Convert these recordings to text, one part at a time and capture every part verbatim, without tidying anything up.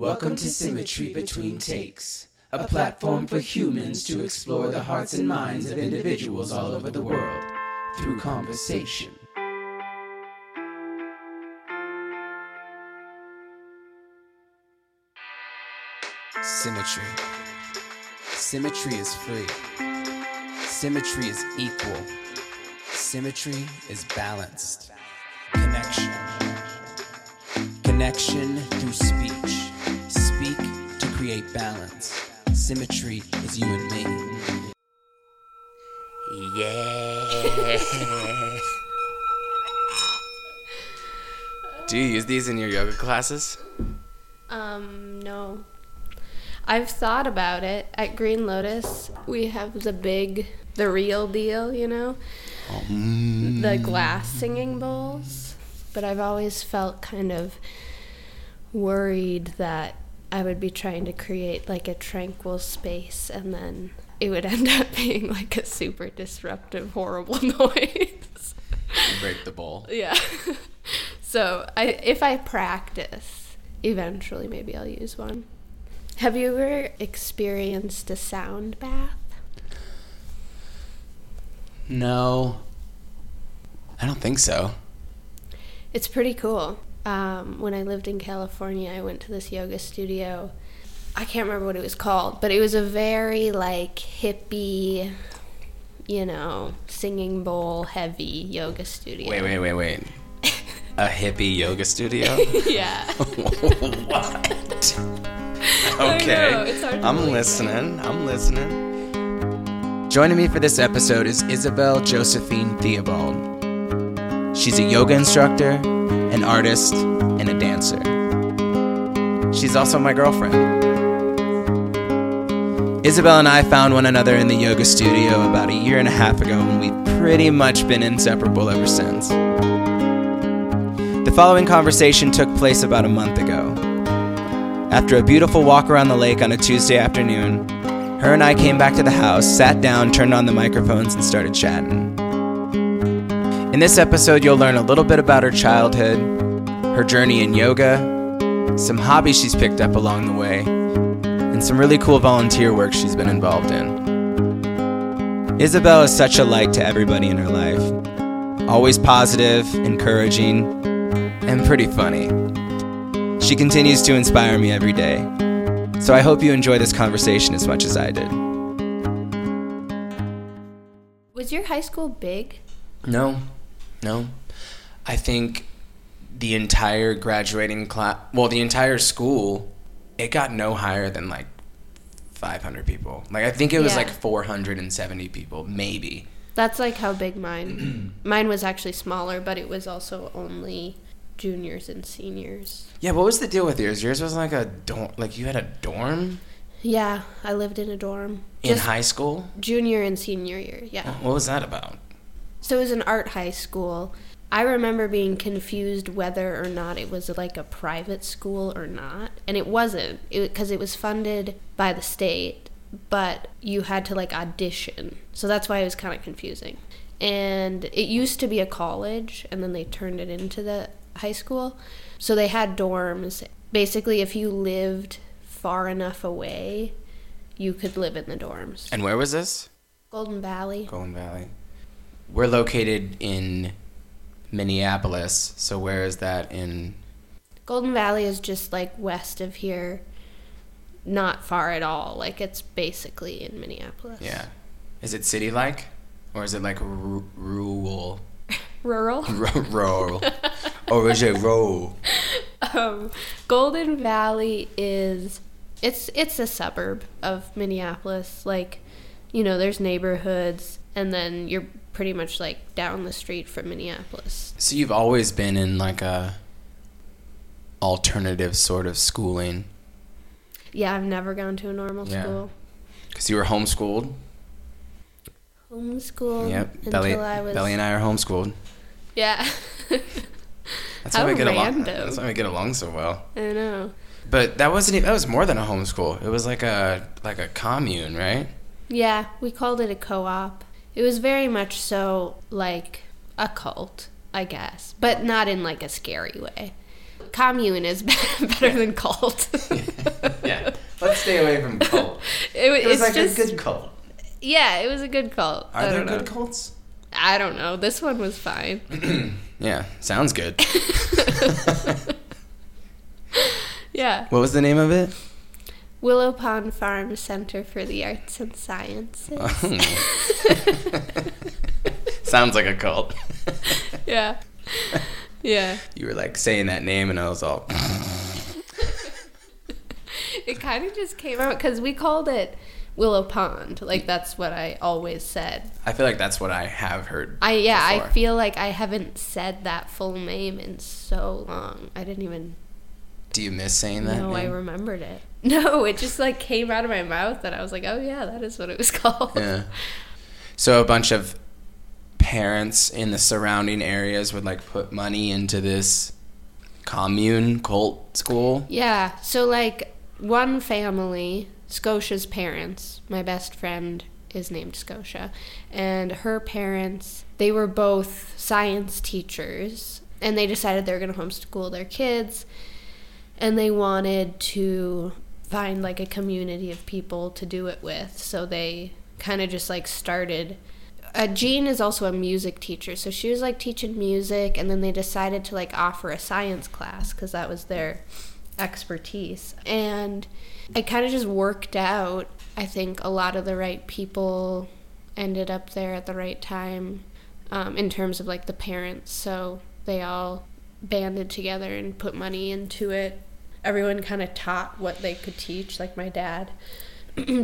Welcome to Symmetry Between Takes, a platform for humans to explore the hearts and minds of individuals all over the world through conversation. Symmetry. Symmetry is free. Symmetry is equal. Symmetry is balanced. Connection. Connection through speech. Speak to create balance. Symmetry is you and me. Yeah. Do you use these in your yoga classes? Um, no. I've thought about it. At Green Lotus, we have the big, the real deal, you know? Um. The glass singing bowls. But I've always felt kind of worried that I would be trying to create like a tranquil space and then it would end up being like a super disruptive, horrible noise. You break the bowl. Yeah. So I, if I practice, eventually maybe I'll use one. Have you ever experienced a sound bath? No. I don't think so. It's pretty cool. Um, when I lived in California, I went to this yoga studio. I can't remember what it was called, but it was a very, like, hippie, you know, singing bowl heavy yoga studio. Wait, wait, wait, wait. A hippie yoga studio? Yeah. What? Okay. Know, it's hard to I'm believe listening. That. I'm listening. Joining me for this episode is Isabel Josephine Theobald. She's a yoga instructor, an artist, and a dancer. She's also my girlfriend. Isabel and I found one another in the yoga studio about a year and a half ago, and we've pretty much been inseparable ever since. The following conversation took place about a month ago. After a beautiful walk around the lake on a Tuesday afternoon, her and I came back to the house, sat down, turned on the microphones, and started chatting. In this episode, you'll learn a little bit about her childhood, her journey in yoga, some hobbies she's picked up along the way, and some really cool volunteer work she's been involved in. Isabel is such a light to everybody in her life. Always positive, encouraging, and pretty funny. She continues to inspire me every day. So I hope you enjoy this conversation as much as I did. Was your high school big? No. No. I think the entire graduating class, well, the entire school, it got no higher than like five hundred people. Like, I think it was yeah. like four hundred seventy people, maybe. That's like how big mine. Mine was actually smaller, but it was also only juniors and seniors. Yeah, what was the deal with yours? Yours was like a dorm, like you had a dorm? Yeah, I lived in a dorm. In Just high school? Junior and senior year, yeah. What was that about? So it was an art high school. I remember being confused whether or not it was like a private school or not. And it wasn't, because it, it was funded by the state, but you had to like audition. So that's why it was kind of confusing. And it used to be a college, and then they turned it into the high school. So they had dorms. Basically, if you lived far enough away, you could live in the dorms. And where was this? Golden Valley. Golden Valley. We're located in Minneapolis, so where is that in? Golden Valley is just, like, west of here, not far at all. Like, it's basically in Minneapolis. Yeah. Is it city-like, or is it, like, r- rural? Rural? R- rural. Or is it rural? Um, Golden Valley is, it's it's a suburb of Minneapolis. Like, you know, there's neighborhoods, and then you're pretty much like down the street from Minneapolis. So you've always been in like a alternative sort of schooling. Yeah, I've never gone to a normal yeah. school. Because you were homeschooled? Homeschooled. Yep. Until Belly, I was... Belly and I are homeschooled. Yeah. That's how why we get along. That's why we get along so well. I know. But that wasn't even, that was more than a homeschool. It was like a like a commune, right? Yeah, we called it a co-op. It was very much so like a cult, I guess, but not in like a scary way. commune is better yeah. than cult. Yeah, let's stay away from cult. It, it was like just, a good cult. Yeah, it was a good cult. Are I there good cults? I don't know. This one was fine. Yeah, sounds good. Yeah. What was the name of it? Willow Pond Farm Center for the Arts and Sciences. Oh. Sounds like a cult. Yeah. Yeah. You were like saying that name and I was all... It kind of just came out because we called it Willow Pond. Like, that's what I always said. I feel like that's what I have heard I Yeah, before. I feel like I haven't said that full name in so long. I didn't even... Do you miss saying that? No, name? I remembered it. No, it just like came out of my mouth and I was like, oh yeah, that is what it was called. Yeah. So a bunch of parents in the surrounding areas would like put money into this commune cult school? Yeah. So like one family, Scotia's parents, my best friend is named Scotia, and her parents, they were both science teachers and they decided they were going to homeschool their kids. And they wanted to find, like, a community of people to do it with. So they kind of just, like, started. Uh, Jean is also a music teacher. So she was, like, teaching music. And then they decided to, like, offer a science class because that was their expertise. And it kind of just worked out. I think a lot of the right people ended up there at the right time um, in terms of, like, the parents. So they all banded together and put money into it. Everyone kind of taught what they could teach. Like my dad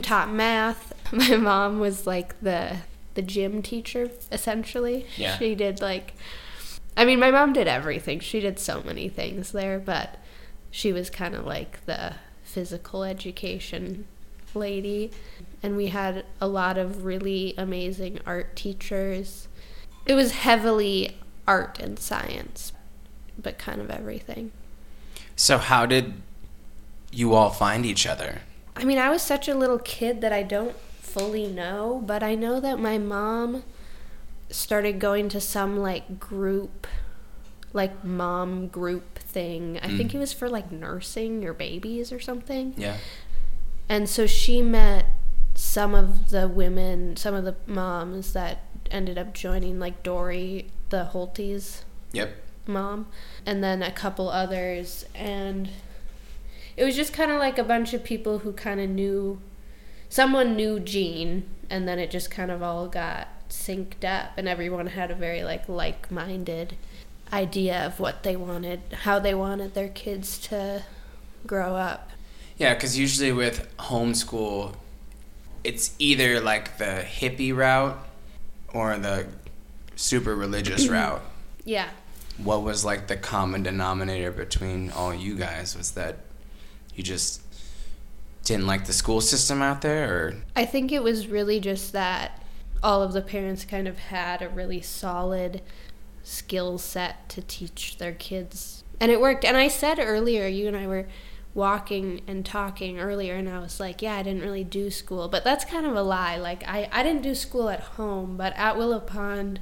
taught math. My mom was like the the gym teacher, essentially. Yeah. She did like, I mean, my mom did everything. She did so many things there, but she was kind of like the physical education lady. And we had a lot of really amazing art teachers. It was heavily art and science, but kind of everything. So how did you all find each other? I mean, I was such a little kid that I don't fully know, but I know that my mom started going to some, like, group, like, mom group thing. I mm. think it was for, like, nursing or babies or something. Yeah. And so she met some of the women, some of the moms that ended up joining, like, Dory, the Holties. Yep. Mom, and then a couple others, and it was just kind of like a bunch of people who kind of knew, someone knew Jean, and then it just kind of all got synced up, and everyone had a very like like-minded idea of what they wanted, how they wanted their kids to grow up. Yeah, because usually with homeschool, it's either like the hippie route or the super religious route. Yeah. What was, like, the common denominator between all you guys? Was that you just didn't like the school system out there? Or I think it was really just that all of the parents kind of had a really solid skill set to teach their kids. And it worked. And I said earlier, you and I were walking and talking earlier, and I was like, yeah, I didn't really do school. But that's kind of a lie. Like, I, I didn't do school at home, but at Willow Pond...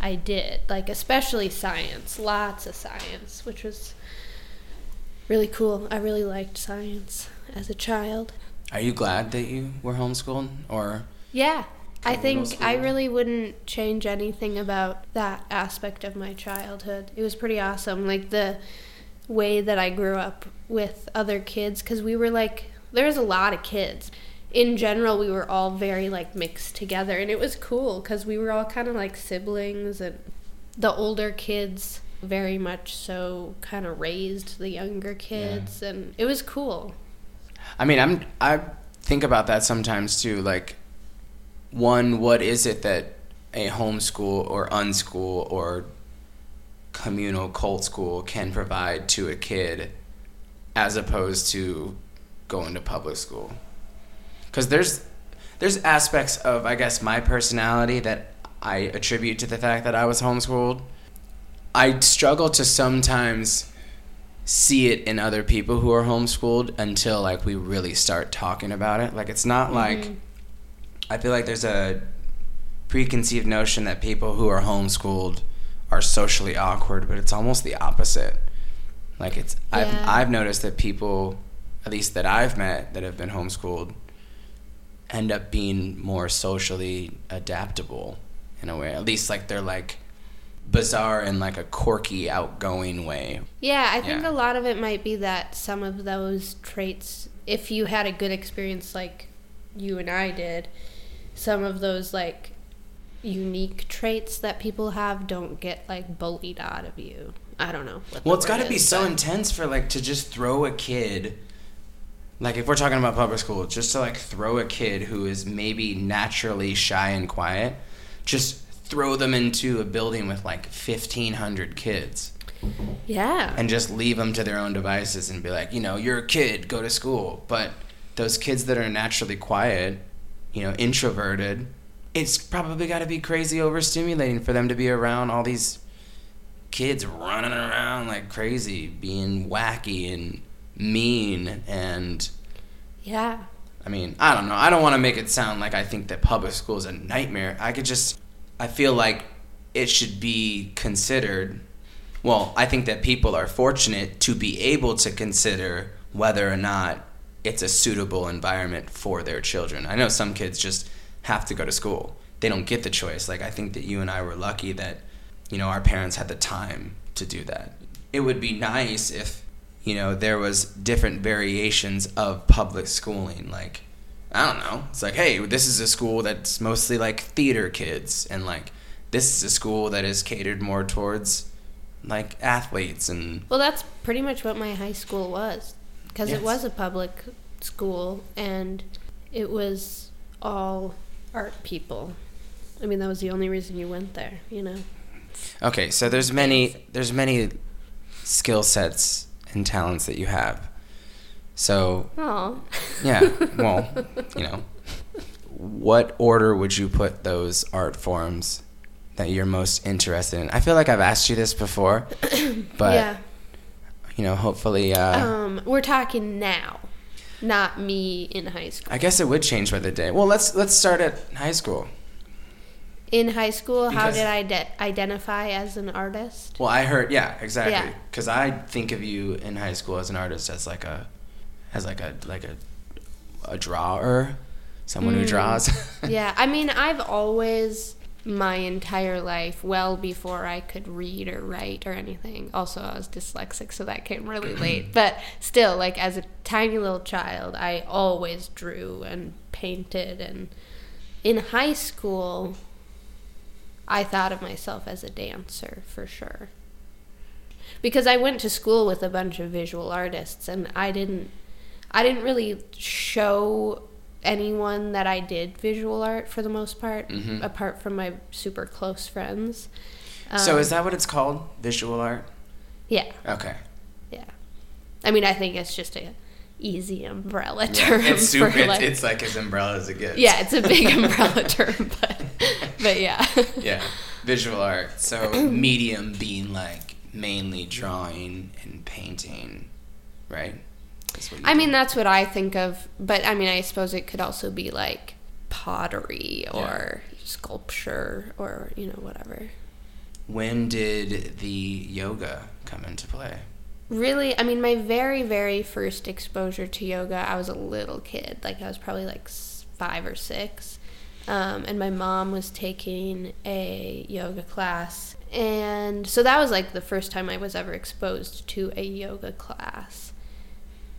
I did, like, especially science, lots of science, which was really cool. I really liked science as a child. Are you glad that you were homeschooled, or? Yeah, I think I really wouldn't change anything about that aspect of my childhood. It was pretty awesome, like, the way that I grew up with other kids, because we were, like, there was a lot of kids. In general, we were all very, like, mixed together, and it was cool because we were all kind of, like, siblings, and the older kids very much so kind of raised the younger kids, yeah. And it was cool. I mean, I'm, I think about that sometimes, too. Like, one, what is it that a homeschool or unschool or communal cult school can provide to a kid as opposed to going to public school? Because there's there's aspects of, I guess, my personality that I attribute to the fact that I was homeschooled. I struggle to sometimes see it in other people who are homeschooled until, like, we really start talking about it. Like, it's not mm-hmm. like... I feel like there's a preconceived notion that people who are homeschooled are socially awkward, but it's almost the opposite. Like it's yeah. I've I've noticed that people, at least that I've met that have been homeschooled, end up being more socially adaptable in a way. At least like they're like bizarre in like a quirky, outgoing way. Yeah, I think yeah. a lot of it might be that some of those traits, if you had a good experience like you and I did, some of those like unique traits that people have don't get like bullied out of you. I don't know. Well, it's got to be so but. intense for like to just throw a kid, like if we're talking about public school, just to like throw a kid who is maybe naturally shy and quiet, just throw them into a building with like fifteen hundred kids. Yeah. And just leave them to their own devices and be like, you know, you're a kid, go to school. But those kids that are naturally quiet, you know, introverted, it's probably got to be crazy overstimulating for them to be around all these kids running around like crazy, being wacky and mean and yeah. I mean, I don't know. I don't want to make it sound like I think that public school is a nightmare. I could just I feel like it should be considered. Well, I think that people are fortunate to be able to consider whether or not it's a suitable environment for their children. I know some kids just have to go to school. They don't get the choice. Like I think that you and I were lucky that you know, our parents had the time to do that. It would be nice if, you know, there was different variations of public schooling. Like, I don't know. It's like, hey, this is a school that's mostly like theater kids. And like, this is a school that is catered more towards like athletes. And well, that's pretty much what my high school was. Because yes. it was a public school and it was all art people. I mean, that was the only reason you went there, you know. Okay, so there's many there's many skill sets and talents that you have. So, Aww. yeah, well, you know, what order would you put those art forms that you're most interested in? I feel like I've asked you this before, but yeah. you know, hopefully, uh, um, we're talking now, not me in high school. I guess it would change by the day. Well, let's let's start at high school. In high school, because, how did I de- identify as an artist? Well, I heard, yeah, exactly. Because yeah. I think of you in high school as an artist, as like a, as like a like a, a drawer, someone mm. who draws. yeah, I mean, I've always my entire life, well before I could read or write or anything. Also, I was dyslexic, so that came really late. But still, like as a tiny little child, I always drew and painted, and in high school. I thought of myself as a dancer, for sure. Because I went to school with a bunch of visual artists, and I didn't I didn't really show anyone that I did visual art, for the most part, mm-hmm. apart from my super close friends. Um, so is that what it's called? Visual art? Yeah. Okay. Yeah. I mean, I think it's just a easy umbrella term. Yeah, it's, super, for like, it's, it's like as umbrella as it gets. Yeah, it's a big umbrella term, but... But yeah. yeah. Visual art. So medium being like mainly drawing and painting, right? That's what you I mean, that's what I think of. But I mean, I suppose it could also be like pottery or yeah. sculpture or, you know, whatever. When did the yoga come into play? Really, I mean, my very, very first exposure to yoga, I was a little kid. Like I was probably like five or six. Um, and my mom was taking a yoga class. And so that was like the first time I was ever exposed to a yoga class.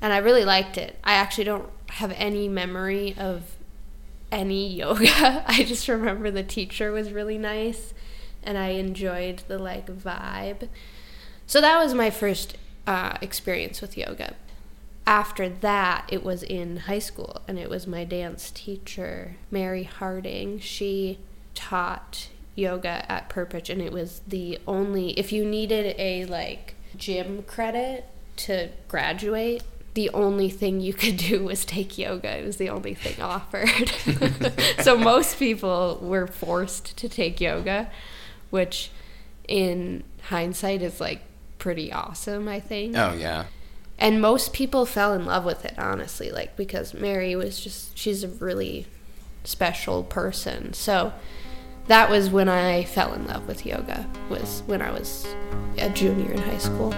And I really liked it. I actually don't have any memory of any yoga. I just remember the teacher was really nice and I enjoyed the like vibe. So that was my first uh, experience with yoga. After that, it was in high school, and it was my dance teacher, Mary Harding. She taught yoga at Perpich, and it was the only, if you needed a, like, gym credit to graduate, the only thing you could do was take yoga. It was the only thing offered. So most people were forced to take yoga, which in hindsight is, like, pretty awesome, I think. Oh, yeah. And most people fell in love with it, honestly, like, because Mary was just, she's a really special person. So that was when I fell in love with yoga, was when I was a junior in high school.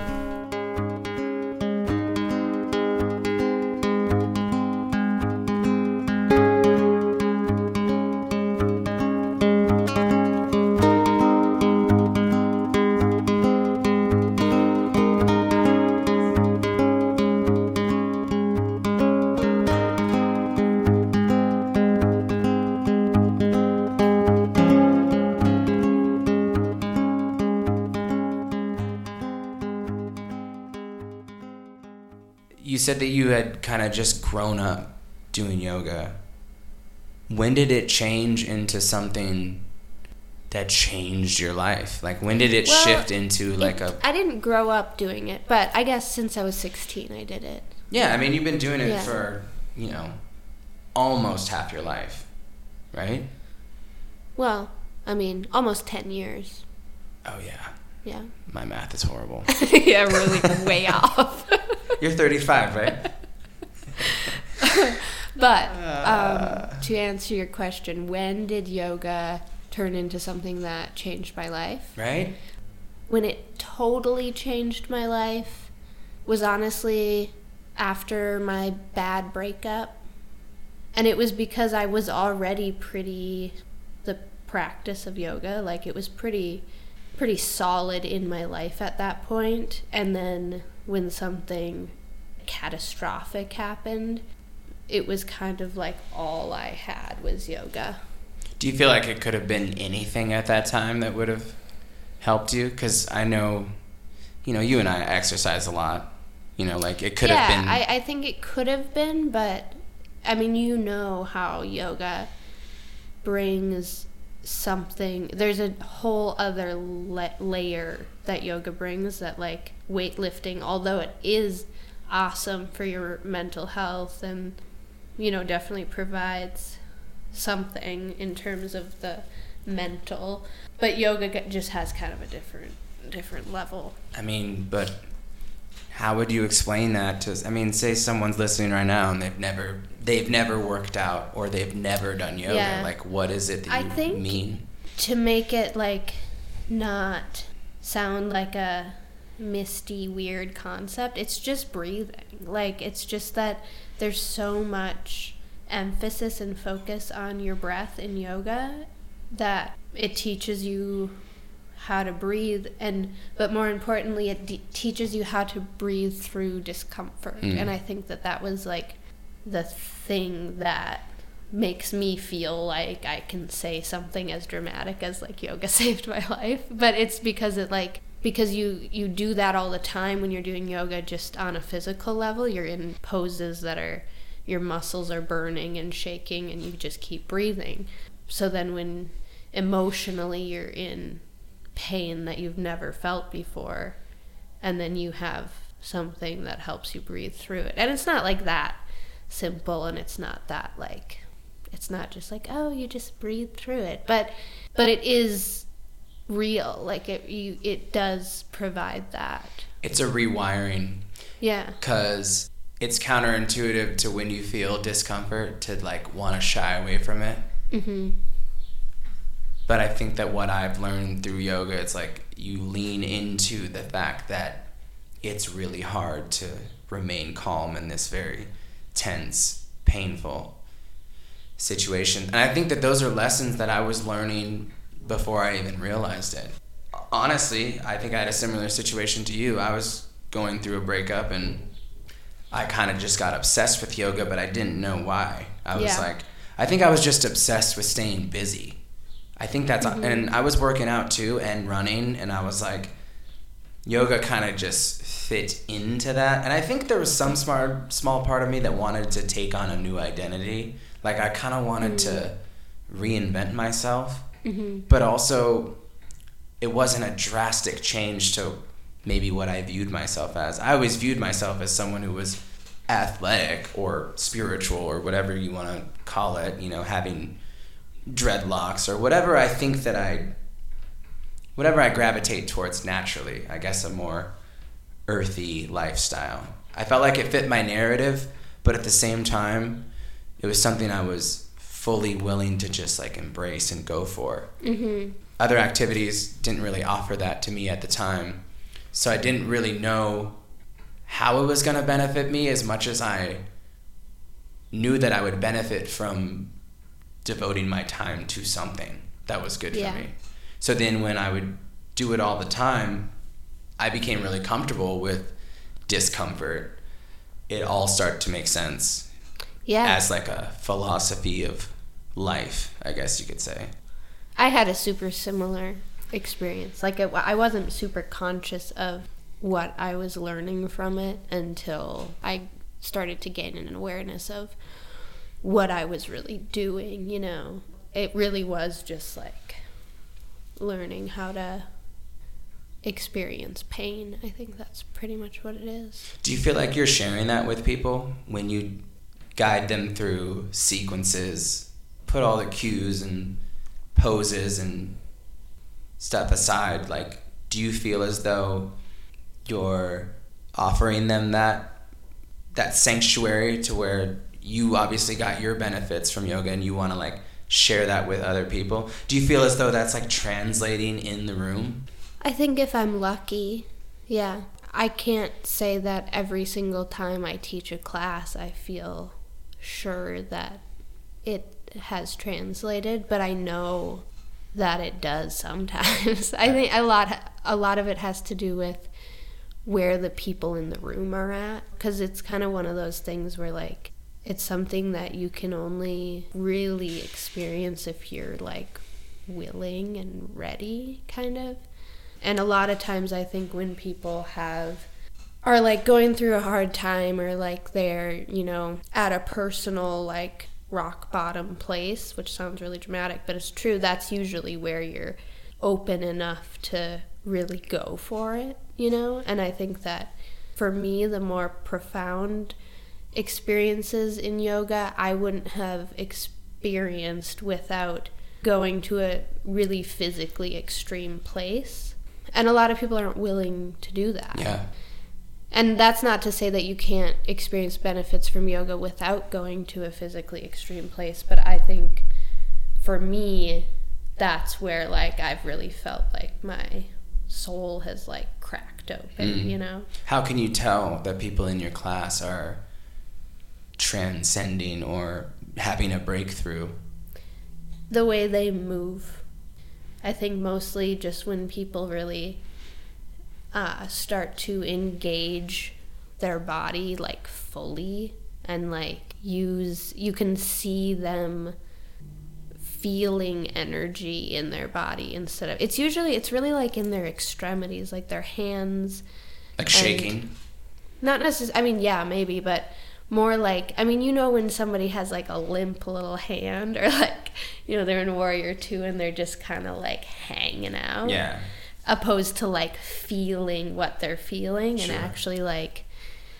said that you had kind of just grown up doing yoga. When did it change into something that changed your life? Like, when did it well, shift into, like, it, a... I didn't grow up doing it, but I guess since I was sixteen, I did it. Yeah, I mean, you've been doing it yeah. for, you know, almost half your life, right? Well, I mean, almost ten years. Oh, yeah. Yeah. My math is horrible. Yeah, really way off. You're thirty-five, right? But um, to answer your question, when did yoga turn into something that changed my life? Right. When it totally changed my life was honestly after my bad breakup. And it was because I was already pretty, the practice of yoga, like it was pretty, pretty solid in my life at that point. And then when something catastrophic happened, it was kind of like all I had was yoga. Do you feel like it could have been anything at that time that would have helped you? Because I know, you know, you and I exercise a lot. You know, like it could yeah, have been... Yeah, I, I think it could have been, but I mean, you know how yoga brings something... There's a whole other la- layer that yoga brings that, like, weightlifting, although it is awesome for your mental health and, you know, definitely provides something in terms of the mental, but yoga just has kind of a different different level. I mean, but how would you explain that to, I mean, say someone's listening right now and they've never they've never worked out or they've never done yoga. Yeah. Like, what is it that I you think mean? To make it, like, not sound like a misty, weird concept, it's just breathing. Like, it's just that there's so much emphasis and focus on your breath in yoga that it teaches you how to breathe, and but more importantly it de- teaches you how to breathe through discomfort. Mm. And I think that that was, like, the thing that makes me feel like I can say something as dramatic as, like, yoga saved my life. But it's because it, like, because you you do that all the time when you're doing yoga, just on a physical level. You're in poses that are, your muscles are burning and shaking, and you just keep breathing. So then when emotionally you're in pain that you've never felt before, and then you have something that helps you breathe through it. And it's not, like, that simple, and it's not that, like, it's not just like, oh, you just breathe through it. But but it is real. Like, it you it does provide that. It's a rewiring. Yeah. Because it's counterintuitive to when you feel discomfort to, like, want to shy away from it. Mm-hmm. But I think that what I've learned through yoga, it's like you lean into the fact that it's really hard to remain calm in this very tense, painful situation. And I think that those are lessons that I was learning before I even realized it. Honestly, I think I had a similar situation to you. I was going through a breakup, and I kind of just got obsessed with yoga, but I didn't know why. I was yeah. like, I think I was just obsessed with staying busy. I think that's, mm-hmm. and I was working out too and running, and I was like, yoga kind of just fit into that. And I think there was some smart, small part of me that wanted to take on a new identity. Like, I kind of wanted mm-hmm. to reinvent myself. Mm-hmm. But also, it wasn't a drastic change to maybe what I viewed myself as. I always viewed myself as someone who was athletic or spiritual or whatever you want to call it, you know, having dreadlocks or whatever I think that I, whatever I gravitate towards naturally, I guess a more earthy lifestyle. I felt like it fit my narrative, but at the same time, it was something I was fully willing to just, like, embrace and go for. Mm-hmm. Other activities didn't really offer that to me at the time, so I didn't really know how it was going to benefit me as much as I knew that I would benefit from devoting my time to something that was good yeah. for me. So then when I would do it all the time, I became really comfortable with discomfort. It all started to make sense yeah. as, like, a philosophy of life, I guess you could say. I had a super similar experience. Like, it, I wasn't super conscious of what I was learning from it until I started to gain an awareness of what I was really doing, you know. It really was just like learning how to experience pain. I think that's pretty much what it is. Do you feel like you're sharing that with people when you guide them through sequences, put all the cues and poses and stuff aside? Like, do you feel as though you're offering them that that sanctuary to where you obviously got your benefits from yoga and you want to like share that with other people? Do you feel as though that's like translating in the room? I think if I'm lucky, yeah. I can't say that every single time I teach a class I feel sure that it has translated, but I know that it does sometimes. I think a lot a lot of it has to do with where the people in the room are at, because it's kind of one of those things where like it's something that you can only really experience if you're like willing and ready, kind of. And a lot of times I think when people have, are like going through a hard time, or like they're, you know, at a personal like rock bottom place, which sounds really dramatic, but it's true, that's usually where you're open enough to really go for it, you know? And I think that for me, the more profound experiences in yoga I wouldn't have experienced without going to a really physically extreme place. And a lot of people aren't willing to do that. Yeah. And that's not to say that you can't experience benefits from yoga without going to a physically extreme place, but I think for me, that's where like I've really felt like my soul has like cracked open, mm. you know? How can you tell that people in your class are transcending or having a breakthrough? The way they move. I think mostly just when people really uh, start to engage their body like fully and like use, you can see them feeling energy in their body instead of, it's usually, it's really like in their extremities, like their hands. Like shaking? Not necessarily, I mean, yeah, maybe, but more like, I mean, you know when somebody has like a limp little hand, or like, you know, they're in Warrior Two and they're just kind of like hanging out. Yeah. Opposed to like feeling what they're feeling. Sure. And actually like,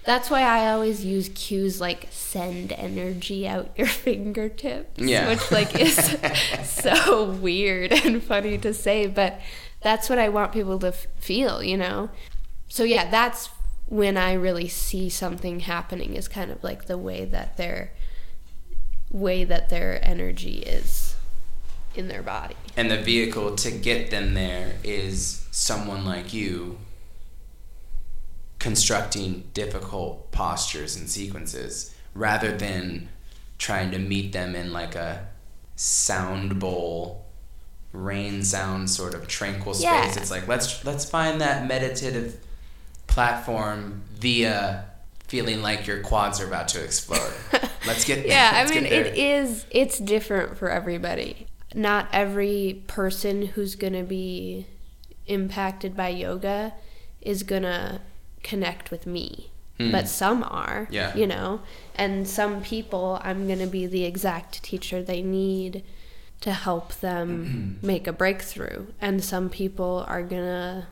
that's why I always use cues like send energy out your fingertips. Yeah. Which like is so weird and funny to say, but that's what I want people to f- feel, you know? So yeah, that's when I really see something happening, is kind of like the way that their way that their energy is in their body. And the vehicle to get them there is someone like you constructing difficult postures and sequences, rather than trying to meet them in like a sound bowl, rain sound sort of tranquil space. Yeah. It's like, let's let's find that meditative platform via feeling like your quads are about to explode. Let's get there. Yeah, I mean, it is, it's different for everybody. Not every person who's going to be impacted by yoga is going to connect with me. Mm. But some are, yeah. You know, and some people I'm going to be the exact teacher they need to help them make a breakthrough. And some people are going to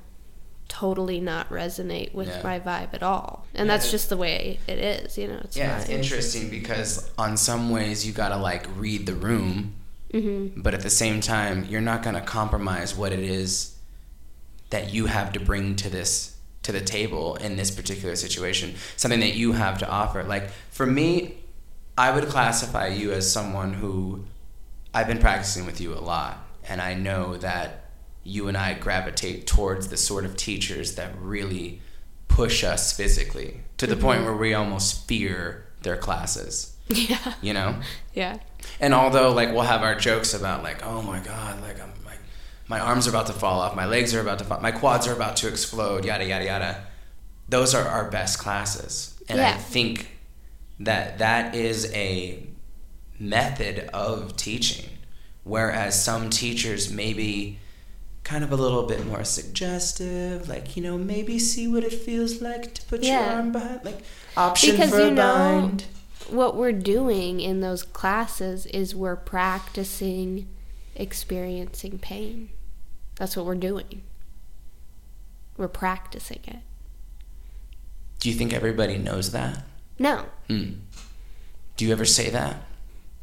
totally not resonate with yeah. my vibe at all, and yeah, that's just the way it is, you know. It's yeah, fine. It's interesting because on some ways you gotta like read the room, mm-hmm. but at the same time you're not gonna compromise what it is that you have to bring to this to the table in this particular situation, something that you have to offer. Like for me, I would classify you as someone who, I've been practicing with you a lot, and I know that you and I gravitate towards the sort of teachers that really push us physically to the mm-hmm. point where we almost fear their classes. Yeah. You know? Yeah. And although like we'll have our jokes about like, oh my God, like I'm like my arms are about to fall off, my legs are about to fall, my quads are about to explode, yada, yada, yada. Those are our best classes. And yeah. I think that that is a method of teaching. Whereas some teachers maybe kind of a little bit more suggestive, like, you know, maybe see what it feels like to put yeah. your arm behind, like option because for you a bind. Know, what we're doing in those classes is we're practicing experiencing pain. That's what we're doing. We're practicing it. Do you think everybody knows that? No. Mm. Do you ever say that?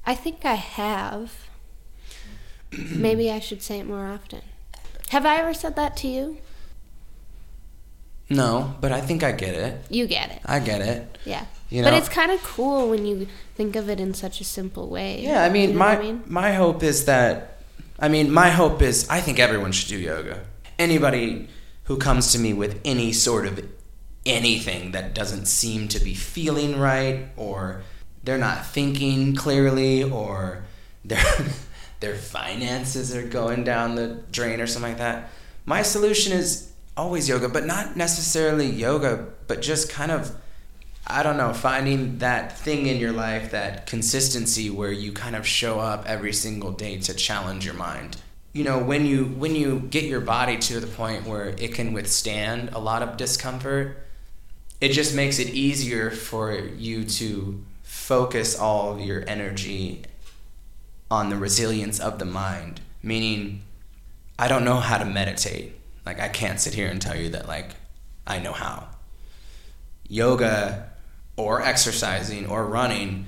I think I have. Maybe I should say it more often. Have I ever said that to you? No, but I think I get it. You get it. I get it. Yeah. You know? But it's kind of cool when you think of it in such a simple way. Yeah, I mean, you know my I mean? my hope is that, I mean, my hope is, I think everyone should do yoga. Anybody who comes to me with any sort of anything that doesn't seem to be feeling right, or they're not thinking clearly, or they're... their finances are going down the drain or something like that. My solution is always yoga, but not necessarily yoga, but just kind of, I don't know, finding that thing in your life, that consistency where you kind of show up every single day to challenge your mind. You know, when you when you get your body to the point where it can withstand a lot of discomfort, it just makes it easier for you to focus all your energy on the resilience of the mind, meaning I don't know how to meditate. Like, I can't sit here and tell you that, like, I know how. Yoga or exercising or running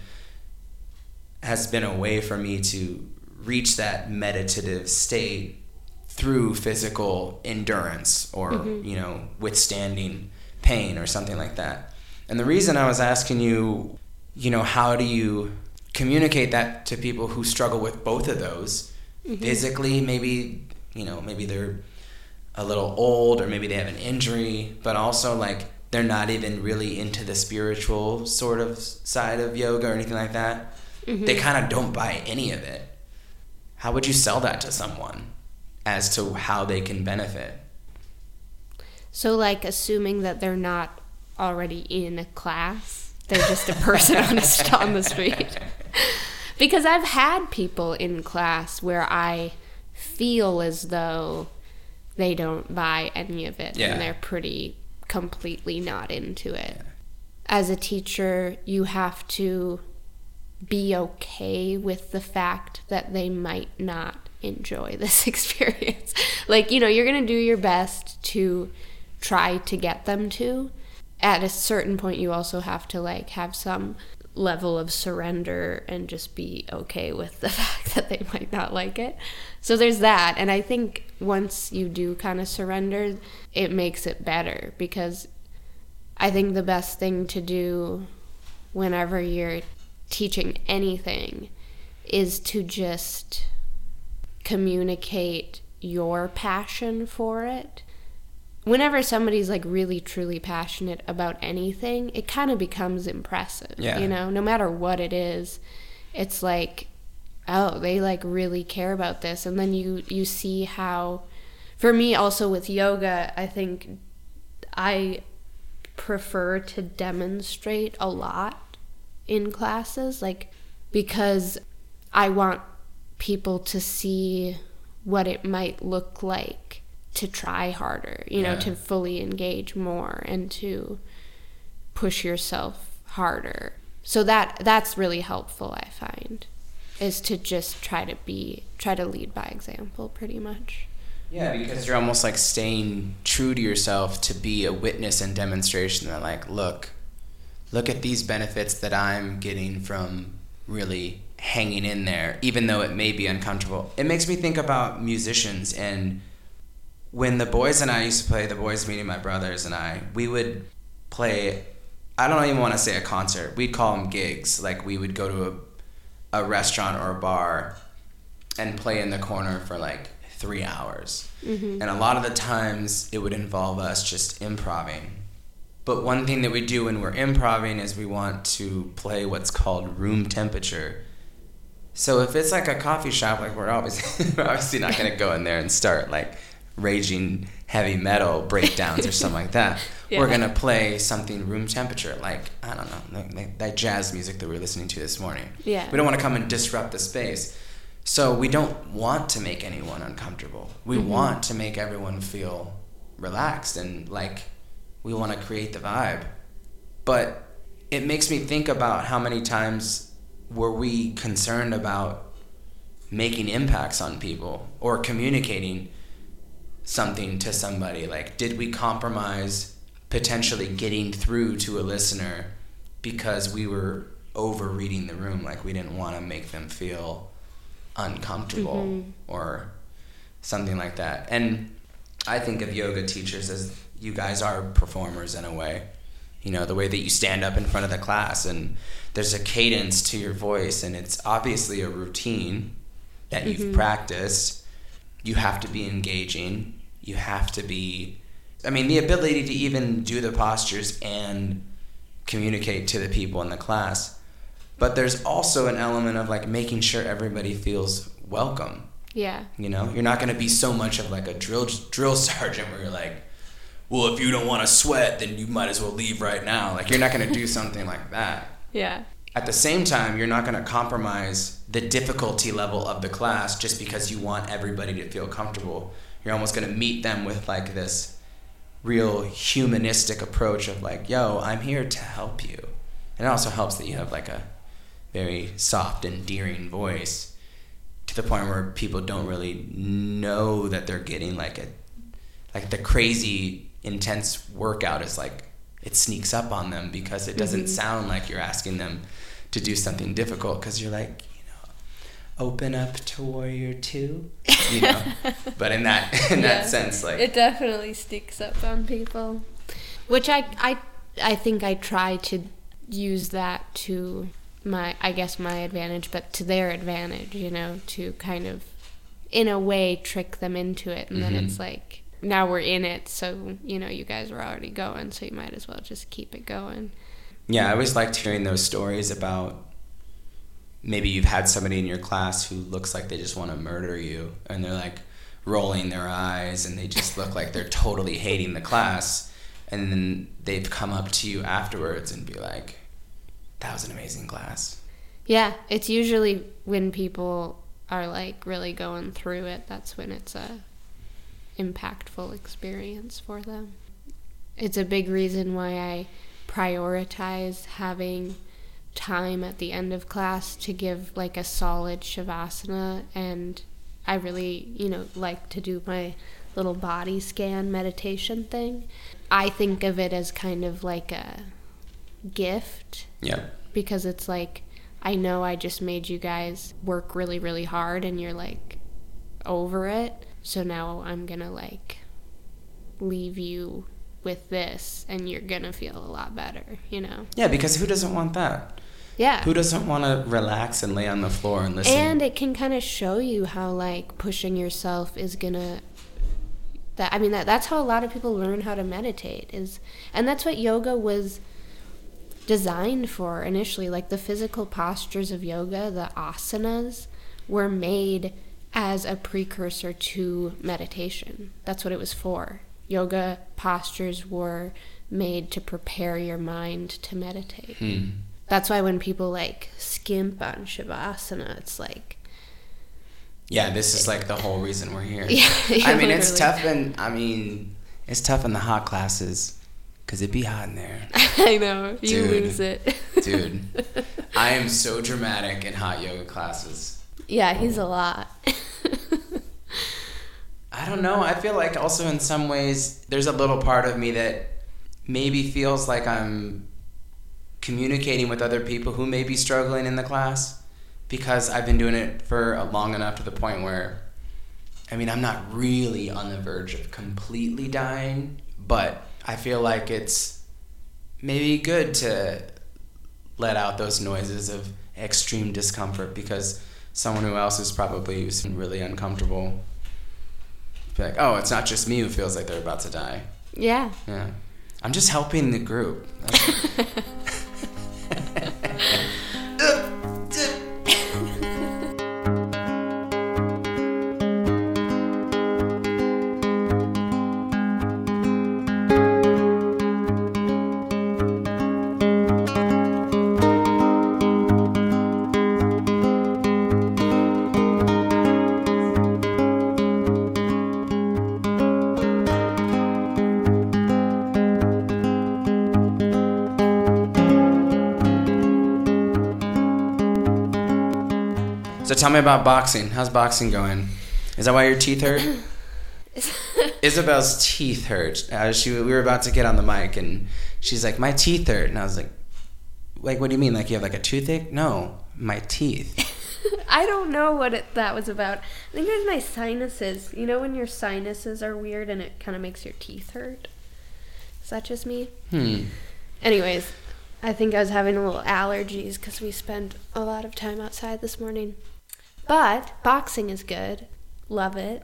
has been a way for me to reach that meditative state through physical endurance or, mm-hmm. you know, withstanding pain or something like that. And the reason I was asking you, you know, how do you communicate that to people who struggle with both of those mm-hmm. physically, maybe, you know, maybe they're a little old or maybe they have an injury, but also like they're not even really into the spiritual sort of side of yoga or anything like that. Mm-hmm. They kind of don't buy any of it. How would you sell that to someone as to how they can benefit? So like assuming that they're not already in a class, they're just a person on, a, on the street. Because I've had people in class where I feel as though they don't buy any of it. Yeah. And they're pretty completely not into it. Yeah. As a teacher, you have to be okay with the fact that they might not enjoy this experience. Like, you know, you're going to do your best to try to get them to. At a certain point, you also have to, like, have some level of surrender and just be okay with the fact that they might not like it. So there's that. And I think once you do kind of surrender, it makes it better, because I think the best thing to do whenever you're teaching anything is to just communicate your passion for it. Whenever somebody's like really truly passionate about anything, it kind of becomes impressive. Yeah. You know, no matter what it is, it's like, oh, they like really care about this. And then you you see how, for me also with yoga, I think I prefer to demonstrate a lot in classes, like, because I want people to see what it might look like to try harder, you know, yeah. to fully engage more and to push yourself harder. So that that's really helpful, I find, is to just try to be, try to lead by example pretty much. Yeah, because you're almost like staying true to yourself to be a witness and demonstration that, like, look, look at these benefits that I'm getting from really hanging in there, even though it may be uncomfortable. It makes me think about musicians. And when the boys and I used to play, the boys meaning my brothers and I, we would play, I don't even want to say a concert, we'd call them gigs. Like, we would go to a, a restaurant or a bar and play in the corner for like three hours. Mm-hmm. And a lot of the times it would involve us just improvising. But one thing that we do when we're improvising is we want to play what's called room temperature. So if it's like a coffee shop, like we're obviously, we're obviously not going to go in there and start like raging heavy metal breakdowns or something like that. Yeah. We're gonna play something room temperature, like, I don't know, like, like that jazz music that we were listening to this morning. Yeah. We don't want to come and disrupt the space. So we don't want to make anyone uncomfortable. We mm-hmm. want to make everyone feel relaxed and like we want to create the vibe. But it makes me think about how many times were we concerned about making impacts on people or communicating something to somebody. Like, did we compromise potentially getting through to a listener because we were overreading the room? Like, we didn't want to make them feel uncomfortable mm-hmm. or something like that. And I think of yoga teachers as, you guys are performers in a way. You know, the way that you stand up in front of the class and there's a cadence to your voice and it's obviously a routine that you've mm-hmm. practiced. You have to be engaging. You have to be, I mean, the ability to even do the postures and communicate to the people in the class. But there's also an element of like making sure everybody feels welcome. Yeah. You know, you're not going to be so much of like a drill drill sergeant where you're like, well, if you don't want to sweat, then you might as well leave right now. Like, you're not going to do something like that. Yeah. At the same time, you're not going to compromise the difficulty level of the class just because you want everybody to feel comfortable. You're almost going to meet them with, like, this real humanistic approach of, like, yo, I'm here to help you. And it also helps that you have, like, a very soft, endearing voice to the point where people don't really know that they're getting, like, a like the crazy intense workout is like, it sneaks up on them because it doesn't mm-hmm. sound like you're asking them to do something difficult because you're like, you know, open up to warrior two, you know. But in that in yeah. that sense, like, it definitely sneaks up on people, which I I I think I try to use that to my I guess my advantage, but to their advantage, you know, to kind of in a way trick them into it, and mm-hmm. then it's like, now we're in it, so, you know, you guys were already going, so you might as well just keep it going. Yeah, I always liked hearing those stories about maybe you've had somebody in your class who looks like they just want to murder you, and they're, like, rolling their eyes, and they just look like they're totally hating the class, and then they've come up to you afterwards and be like, that was an amazing class. Yeah, it's usually when people are, like, really going through it, that's when it's a impactful experience for them. It's a big reason why I prioritize having time at the end of class to give like a solid shavasana, and I really, you know, like to do my little body scan meditation thing. I think of it as kind of like a gift. Yeah. Because it's like, I know I just made you guys work really, really hard and you're like over it. So now I'm going to, like, leave you with this, and you're going to feel a lot better, you know? Yeah, because who doesn't want that? Yeah. Who doesn't want to relax and lay on the floor and listen? And it can kind of show you how, like, pushing yourself is going to... That I mean, that that's how a lot of people learn how to meditate. is, And that's what yoga was designed for initially. Like, the physical postures of yoga, the asanas, were made as a precursor to meditation. That's what it was for. Yoga postures were made to prepare your mind to meditate. Hmm. That's why when people like skimp on shavasana, it's like... Yeah, this is like the whole reason we're here. Yeah, I mean, it's tough in, I mean, it's tough in the hot classes because it'd be hot in there. I know, dude, you lose it. Dude, I am so dramatic in hot yoga classes. Yeah, he's a lot. I don't know. I feel like also in some ways there's a little part of me that maybe feels like I'm communicating with other people who may be struggling in the class because I've been doing it for long enough to the point where, I mean, I'm not really on the verge of completely dying, but I feel like it's maybe good to let out those noises of extreme discomfort because someone who else is probably really uncomfortable. Be like, oh, it's not just me who feels like they're about to die. Yeah. Yeah. I'm just helping the group. So tell me about boxing. How's boxing going? Is that why your teeth hurt? Isabel's teeth hurt. Uh, she we were about to get on the mic, and she's like, "My teeth hurt," and I was like, "Like, what do you mean? Like, you have like a toothache?" No, my teeth. I don't know what it, that was about. I think it was my sinuses. You know when your sinuses are weird and it kind of makes your teeth hurt? Is that just me? Hmm. Anyways, I think I was having a little allergies because we spent a lot of time outside this morning. But boxing is good. Love it.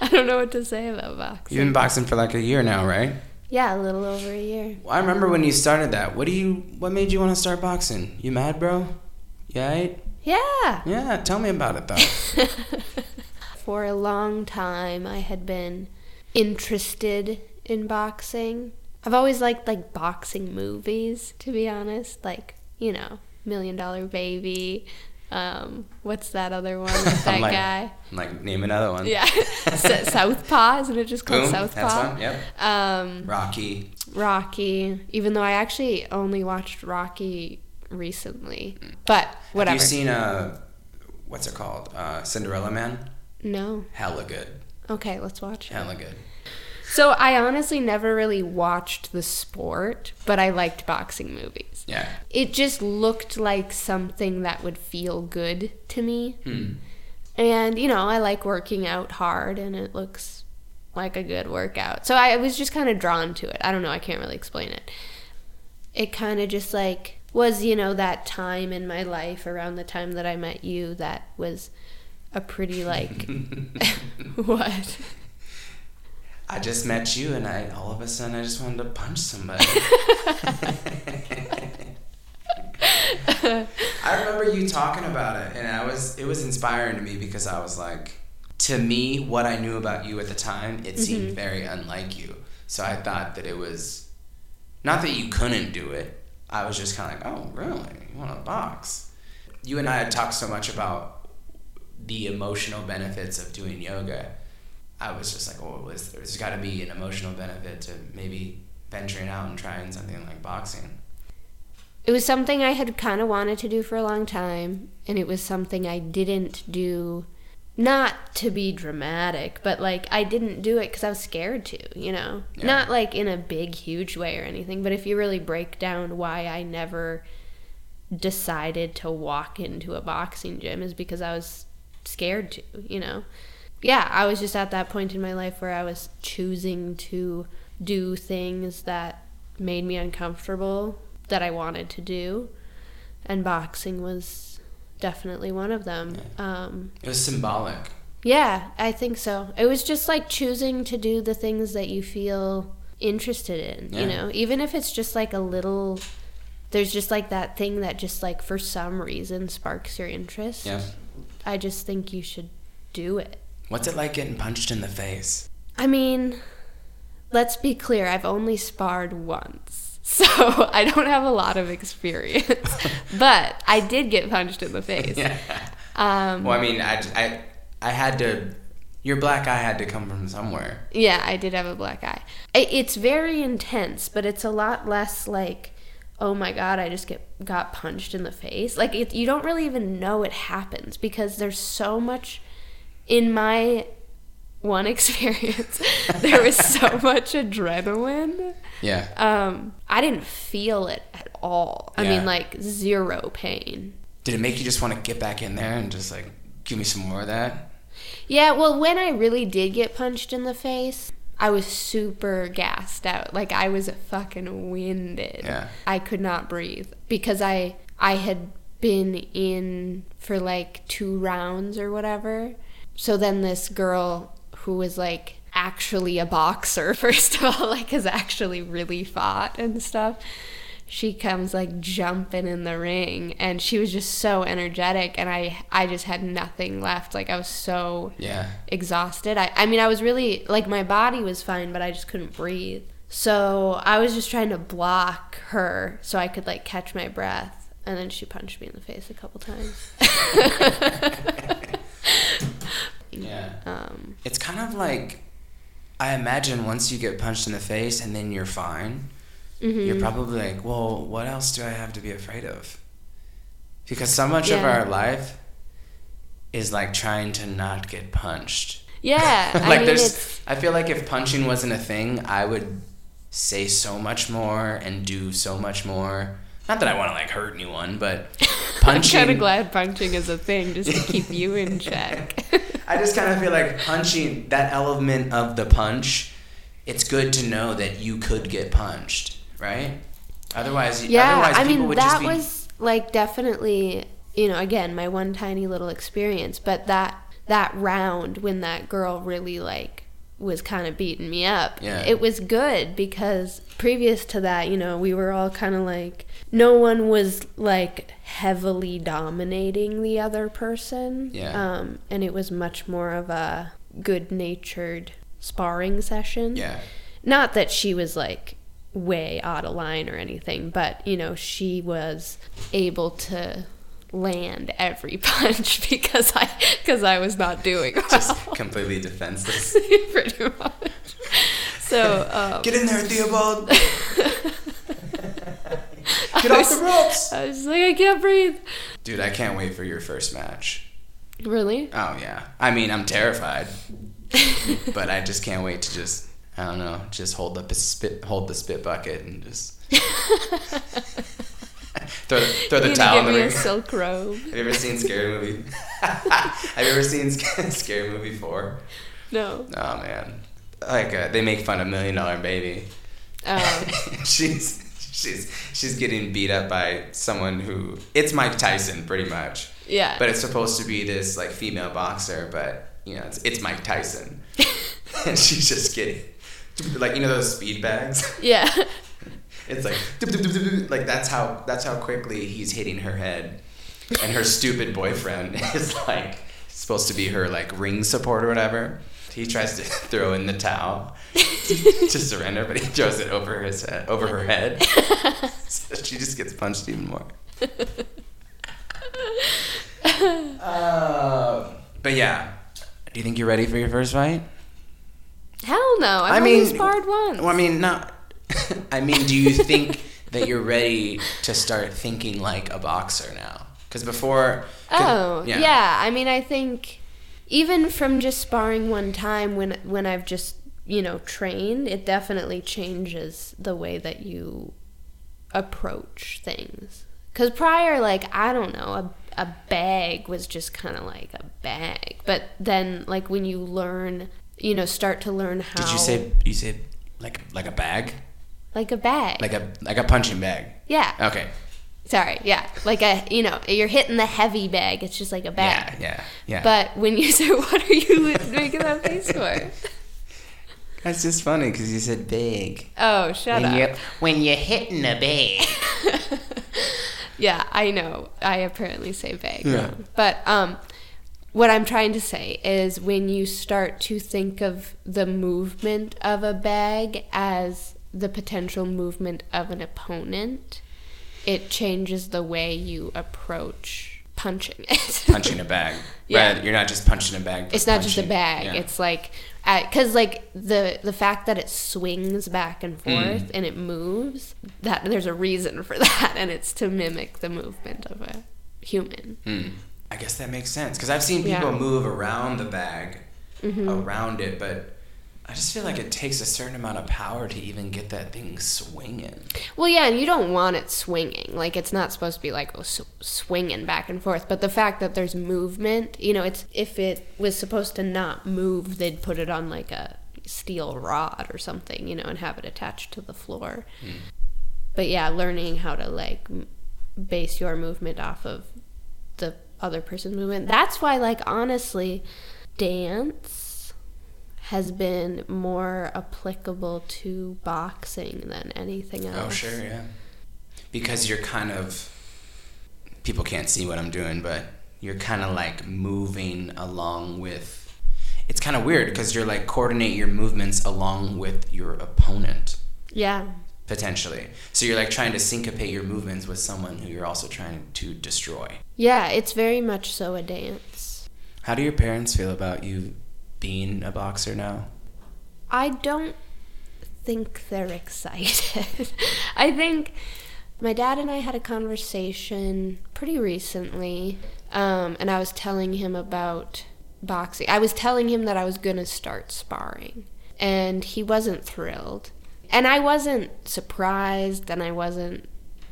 I don't know what to say about boxing. You've been boxing for like a year now, right? Yeah, a little over a year. Well, I remember um, when you started that. What do you? What made you want to start boxing? You mad, bro? You aight? Yeah. Yeah, tell me about it, though. For a long time, I had been interested in boxing. I've always liked, like, boxing movies, to be honest. Like, you know, Million Dollar Baby. Um, what's that other one with that like, guy? I'm like, name another one. Yeah. Southpaw, isn't it just called Boom, Southpaw? That's one, yep. Um, Rocky. Rocky. Even though I actually only watched Rocky recently, but whatever. Have you seen uh what's it called uh Cinderella Man? No. Hella good. Okay, let's watch it. Hella good. So I honestly never really watched the sport, but I liked boxing movies. Yeah, it just looked like something that would feel good to me. hmm. And you know, I like working out hard, and it looks like a good workout, so I was just kind of drawn to it. I don't know, I can't really explain it. It kind of just like was, you know, that time in my life around the time that I met you that was a pretty, like, what? I just met you, and I all of a sudden, I just wanted to punch somebody. I remember you talking about it, and I was it was inspiring to me because I was like, to me, what I knew about you at the time, it mm-hmm. seemed very unlike you. So I thought that it was, not that you couldn't do it, I was just kind of like, oh, really? You want to box? You and I had talked so much about the emotional benefits of doing yoga. I was just like, oh, there's, there's got to be an emotional benefit to maybe venturing out and trying something like boxing. It was something I had kind of wanted to do for a long time, and it was something I didn't do, not to be dramatic, but, like, I didn't do it because I was scared to, you know? Yeah. Not, like, in a big, huge way or anything, but if you really break down why I never decided to walk into a boxing gym is because I was scared to, you know? Yeah, I was just at that point in my life where I was choosing to do things that made me uncomfortable, that I wanted to do, and boxing was definitely one of them. Yeah. Um, it was symbolic. Yeah, I think so. It was just like choosing to do the things that you feel interested in, yeah. you know? Even if it's just like a little, there's just like that thing that just like for some reason sparks your interest. Yeah. I just think you should do it. What's it like getting punched in the face? I mean, let's be clear, I've only sparred once. So I don't have a lot of experience, but I did get punched in the face. Yeah. Um, well, I mean, I, I, I had to, your black eye had to come from somewhere. Yeah, I did have a black eye. It, it's very intense, but it's a lot less like, oh my God, I just get got punched in the face. Like it, you don't really even know it happens because there's so much in my one experience there was so much adrenaline. Yeah. um I didn't feel it at all. I yeah. mean, like, zero pain. Did it make you just want to get back in there and just like give me some more of that? Yeah, well, when I really did get punched in the face, I was super gassed out. Like, I was fucking winded. Yeah. I could not breathe because I I had been in for like two rounds or whatever. So then this girl who was, like, actually a boxer, first of all, like, has actually really fought and stuff. She comes, like, jumping in the ring, and she was just so energetic, and I I just had nothing left. Like, I was so yeah. exhausted. I, I mean, I was really, like, my body was fine, but I just couldn't breathe. So I was just trying to block her so I could, like, catch my breath, and then she punched me in the face a couple times. Yeah. Um, it's kind of like, I imagine once you get punched in the face and then you're fine, mm-hmm. you're probably like, well, what else do I have to be afraid of? Because so much yeah. of our life is like trying to not get punched. Yeah. Like I mean, there's it's... I feel like if punching wasn't a thing, I would say so much more and do so much more. Not that I want to like hurt anyone, but punching. I'm kind of glad punching is a thing just to keep you in check. I just kind of feel like punching, that element of the punch, it's good to know that you could get punched, right? Otherwise, yeah, otherwise I people mean, would just be... Yeah, I mean, that was, like, definitely, you know, again, my one tiny little experience, but that that round when that girl really, like, was kind of beating me up, yeah. It was good because previous to that, you know, we were all kind of like, no one was, like, heavily dominating the other person, yeah. um, and it was much more of a good-natured sparring session. Yeah. Not that she was, like... way out of line or anything, but you know she was able to land every punch because I because I was not doing well. Just completely defenseless. Pretty much. So um, get in there, Theobald. Get off was, the ropes. I was like, I can't breathe. Dude, I can't wait for your first match. Really? Oh yeah. I mean, I'm terrified, but I just can't wait to just. I don't know. Just hold the spit, hold the spit bucket, and just throw the, throw the towel in the ring. Give me a silk robe. Have you ever seen Scary Movie? Have you ever seen Scary Movie four? No. Oh man, like uh, they make fun of Million Dollar Baby. Oh. she's she's she's getting beat up by someone who it's Mike Tyson pretty much. Yeah. But it's supposed to be this like female boxer, but you know it's it's Mike Tyson, and she's just getting. Like, you know those speed bags? Yeah. It's like, doop, doop, doop, doop, like that's how that's how quickly he's hitting her head. And her stupid boyfriend is like, supposed to be her like ring support or whatever. He tries to throw in the towel to, to surrender, but he throws it over his head, over her head. So she just gets punched even more. Uh, but yeah. Do you think you're ready for your first fight? Hell no! I've I mean, only sparred once. Well, I mean, not. I mean, do you think that you're ready to start thinking like a boxer now? Because before. Oh yeah. yeah, I mean, I think even from just sparring one time, when when I've just you know trained, it definitely changes the way that you approach things. Because prior, like I don't know, a a bag was just kind of like a bag, but then like when you learn. You know, start to learn how. Did you say you said like like a bag? Like a bag. Like a like a punching bag. Yeah. Okay. Sorry. Yeah. Like a you know you're hitting the heavy bag. It's just like a bag. Yeah. Yeah. Yeah. But when you said, "What are you making that face for?" That's just funny because you said bag. Oh, shut when up! You're, when you're hitting a bag. Yeah, I know. I apparently say bag. Yeah. But um. What I'm trying to say is when you start to think of the movement of a bag as the potential movement of an opponent, it changes the way you approach punching it. Punching a bag. Yeah. Right? You're not just punching a bag. It's not punching, just a bag. Yeah. It's like, because like the, the fact that it swings back and forth mm. and it moves, that there's a reason for that, and it's to mimic the movement of a human. Mm. I guess that makes sense because I've seen people yeah. move around the bag, mm-hmm. around it, but I just feel like it takes a certain amount of power to even get that thing swinging. Well, yeah, and you don't want it swinging. Like, it's not supposed to be, like, oh, sw- swinging back and forth, but the fact that there's movement, you know, it's if it was supposed to not move, they'd put it on, like, a steel rod or something, you know, and have it attached to the floor. Mm. But, yeah, learning how to, like, base your movement off of the other person's movement. That's why, like, honestly, dance has been more applicable to boxing than anything else. Oh, sure, yeah. Because you're kind of, people can't see what I'm doing, but you're kind of, like, moving along with, it's kind of weird because you're, like, coordinate your movements along with your opponent. Yeah. Potentially. So you're like trying to syncopate your movements with someone who you're also trying to destroy. Yeah, it's very much so a dance. How do your parents feel about you being a boxer now? I don't think they're excited. I think my dad and I had a conversation pretty recently Um, and I was telling him about boxing. I was telling him that I was going to start sparring. And he wasn't thrilled. And I wasn't surprised, and I wasn't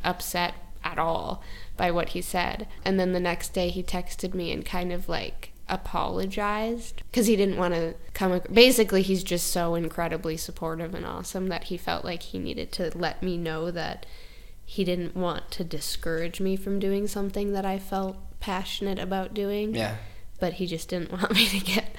upset at all by what he said. And then the next day he texted me and kind of like apologized because he didn't want to come. Basically, he's just so incredibly supportive and awesome that he felt like he needed to let me know that he didn't want to discourage me from doing something that I felt passionate about doing. Yeah. But he just didn't want me to get,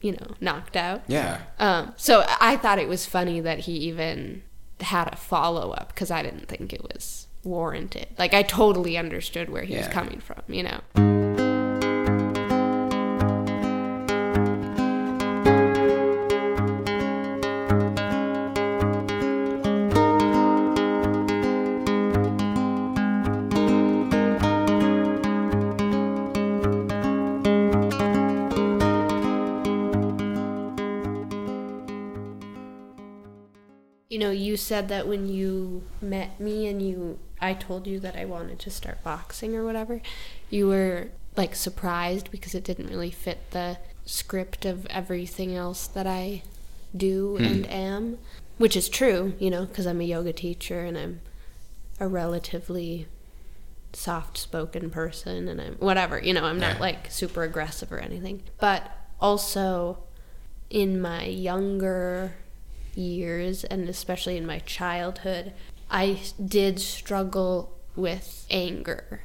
you know, knocked out. Yeah. Um, so I thought it was funny that he even had a follow-up because I didn't think it was warranted. Like, I totally understood where he yeah. was coming from, you know. You know, you said that when you met me and you, I told you that I wanted to start boxing or whatever, you were, like, surprised because it didn't really fit the script of everything else that I do mm. and am, which is true, you know, because I'm a yoga teacher and I'm a relatively soft-spoken person and I'm whatever, you know, I'm not, like, super aggressive or anything. But also in my younger years, and especially in my childhood, I did struggle with anger,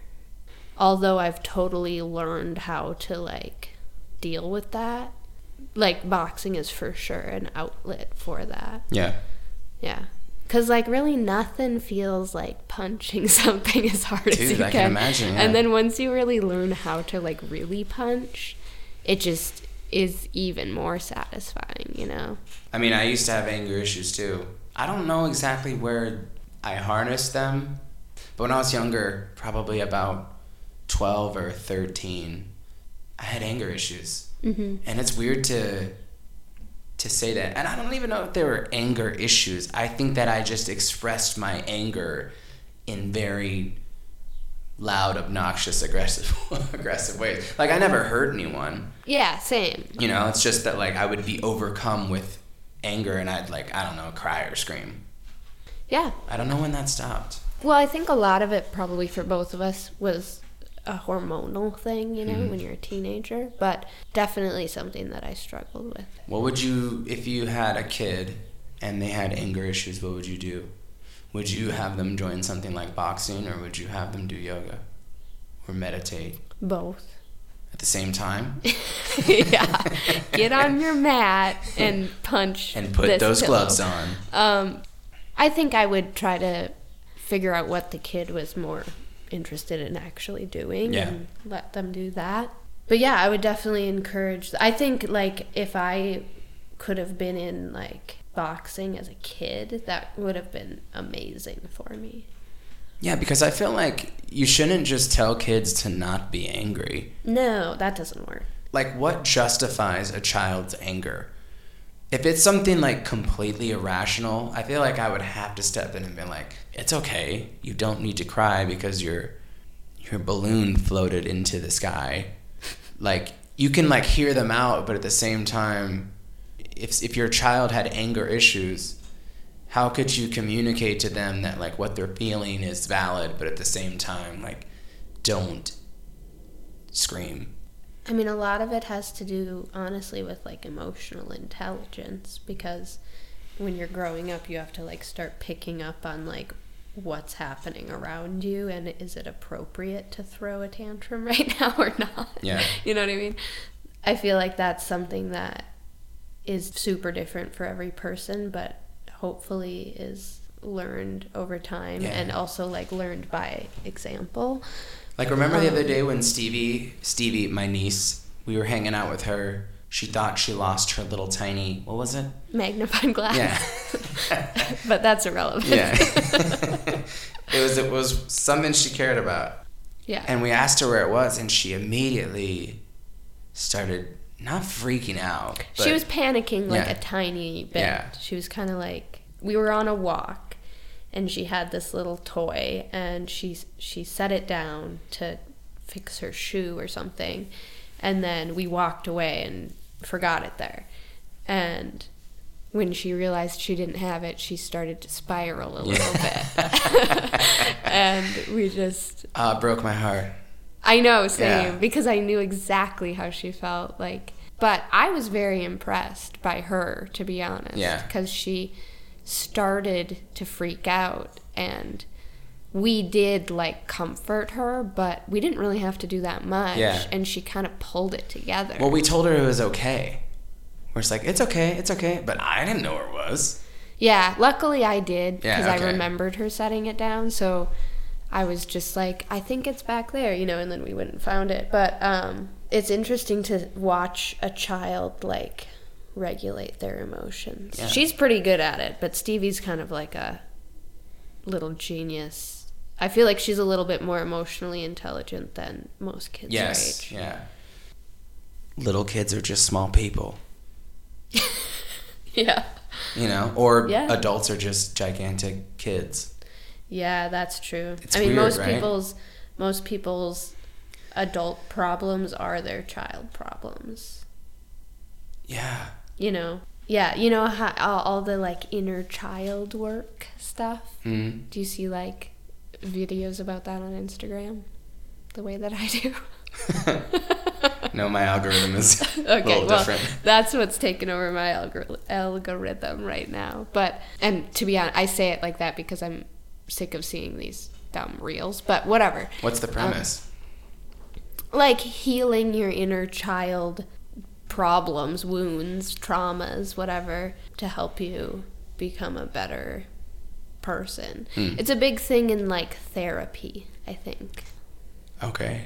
although I've totally learned how to like deal with that. Like, boxing is for sure an outlet for that. Yeah. Yeah. Because, like, really nothing feels like punching something as hard Dude, as you I can. can imagine, yeah. And then once you really learn how to like really punch, it just is even more satisfying, you know? I mean, I used to have anger issues too. I don't know exactly where I harnessed them, but when I was younger, probably about twelve or thirteen, I had anger issues. Mm-hmm. And it's weird to to say that. And I don't even know if they were anger issues. I think that I just expressed my anger in very loud, obnoxious, aggressive aggressive ways. Like, I never hurt anyone. Yeah, same. You know, it's just that, like, I would be overcome with anger and I'd, like, I don't know, cry or scream. Yeah. I don't know when that stopped. Well, I think a lot of it probably for both of us was a hormonal thing, you know, mm-hmm. when you're a teenager, but definitely something that I struggled with. What would you, if you had a kid and they had anger issues, what would you do? Would you have them join something like boxing, or would you have them do yoga or meditate? Both. At the same time? Yeah. Get on your mat and punch and put this those pillow. gloves on. Um, I think I would try to figure out what the kid was more interested in actually doing yeah. and let them do that. But yeah, I would definitely encourage. I think, like, if I could have been in, like, boxing as a kid, that would have been amazing for me. Yeah, because I feel like you shouldn't just tell kids to not be angry. No, that doesn't work. Like, what justifies a child's anger? If it's something like completely irrational, I feel like I would have to step in and be like, it's okay, you don't need to cry because your your balloon floated into the sky. Like, you can like hear them out, but at the same time, If if your child had anger issues, how could you communicate to them that, like, what they're feeling is valid, but at the same time, like, don't scream? I mean, a lot of it has to do, honestly, with, like, emotional intelligence, because when you're growing up, you have to, like, start picking up on, like, what's happening around you and is it appropriate to throw a tantrum right now or not? Yeah. You know what I mean? I feel like that's something that is super different for every person, but hopefully is learned over time yeah. and also, like, learned by example. Like, remember um, the other day when Stevie, Stevie, my niece, we were hanging out with her. She thought she lost her little tiny, what was it? Magnifying glass. Yeah. But that's irrelevant. Yeah. It was, it was something she cared about. Yeah. And we asked her where it was, and she immediately started not freaking out. But she was panicking like yeah. a tiny bit. Yeah. She was kind of like, we were on a walk and she had this little toy and she she set it down to fix her shoe or something, and then we walked away and forgot it there. And when she realized she didn't have it, she started to spiral a little bit. And we just... Uh, it broke my heart. I know, same, yeah. Because I knew exactly how she felt. Like, but I was very impressed by her, to be honest. Yeah. Because she started to freak out, and we did, like, comfort her, but we didn't really have to do that much. Yeah. And she kind of pulled it together. Well, we told her it was okay. We're just like, it's okay, it's okay. But I didn't know it was. Yeah, luckily I did, because yeah, okay. I remembered her setting it down. So I was just like, I think it's back there, you know, and then we went and found it. But um, it's interesting to watch a child, like, regulate their emotions. Yeah. She's pretty good at it, but Stevie's kind of like a little genius. I feel like she's a little bit more emotionally intelligent than most kids yes, her age. Yes, yeah. Little kids are just small people. Yeah. You know, or yeah. adults are just gigantic kids. Yeah, that's true. It's I mean, weird, most right? people's most people's adult problems are their child problems. Yeah. You know. Yeah, you know how all the like inner child work stuff. Mm-hmm. Do you see like videos about that on Instagram? The way that I do. No, my algorithm is okay, a little well, different. That's what's taken over my algor- algorithm right now. But and to be honest, I say it like that because I'm sick of seeing these dumb reels. But whatever. What's the premise? Um, like healing your inner child problems, wounds, traumas, whatever, to help you become a better person. Hmm. It's a big thing in like therapy, I think. Okay.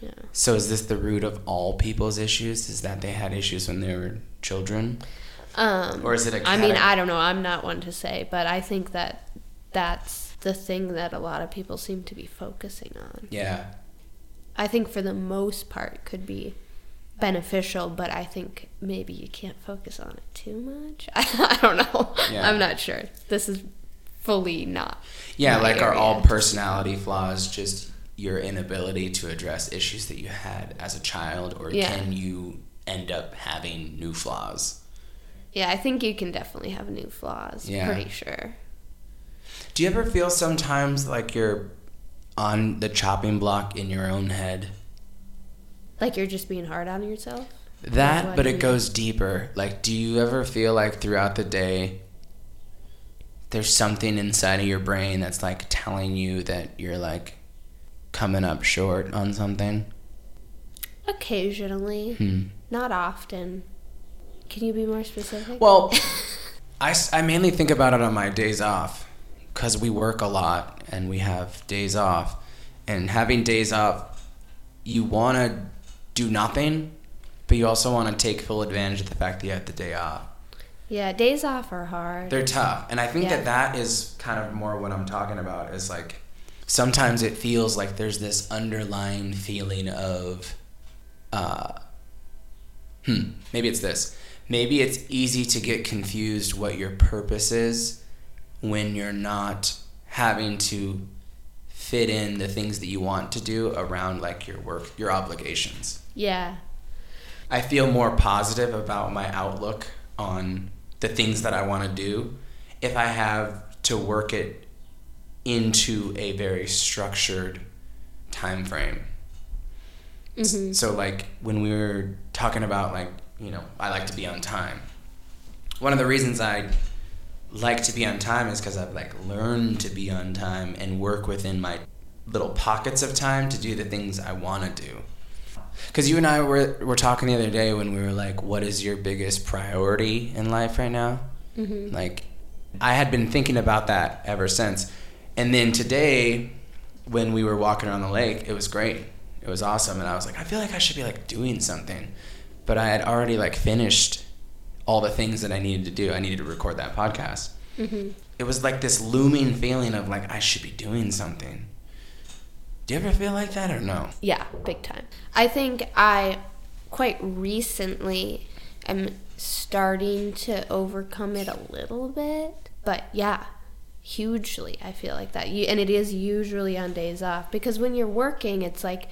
Yeah. So is this the root of all people's issues? Is that they had issues when they were children? Um, or is it a category? I mean, I don't know. I'm not one to say, but I think that that's the thing that a lot of people seem to be focusing on. Yeah. I think for the most part could be beneficial, but I think maybe you can't focus on it too much. I don't know. Yeah. I'm not sure. This is fully not. Yeah, like area. Are all personality flaws just... your inability to address issues that you had as a child, or yeah. can you end up having new flaws? Yeah, I think you can definitely have new flaws. Yeah. Pretty sure. Do you ever feel sometimes like you're on the chopping block in your own head? Like you're just being hard on yourself? That, like but it goes deeper. Like, do you ever feel like throughout the day there's something inside of your brain that's like telling you that you're like coming up short on something? Occasionally. Hmm. Not often. Can you be more specific? Well, I, I mainly think about it on my days off because we work a lot and we have days off. And having days off, you want to do nothing, but you also want to take full advantage of the fact that you have the day off. Yeah, days off are hard. They're tough. And I think yeah. that that is kind of more what I'm talking about is like sometimes it feels like there's this underlying feeling of, uh, hmm, maybe it's this. Maybe it's easy to get confused what your purpose is when you're not having to fit in the things that you want to do around like your work, your obligations. Yeah. I feel more positive about my outlook on the things that I want to do if I have to work it into a very structured time frame. Mm-hmm. So like when we were talking about like, you know, I like to be on time. One of the reasons I like to be on time is because I've like learned to be on time and work within my little pockets of time to do the things I want to do. Because you and I were, were talking the other day when we were like, what is your biggest priority in life right now? Mm-hmm. Like I had been thinking about that ever since. And then today, when we were walking around the lake, it was great. It was awesome. And I was like, I feel like I should be, like, doing something. But I had already, like, finished all the things that I needed to do. I needed to record that podcast. Mm-hmm. It was, like, this looming feeling of, like, I should be doing something. Do you ever feel like that or no? Yeah, big time. I think I quite recently am starting to overcome it a little bit. But, yeah. Hugely, I feel like that. You, and it is usually on days off because when you're working, it's like,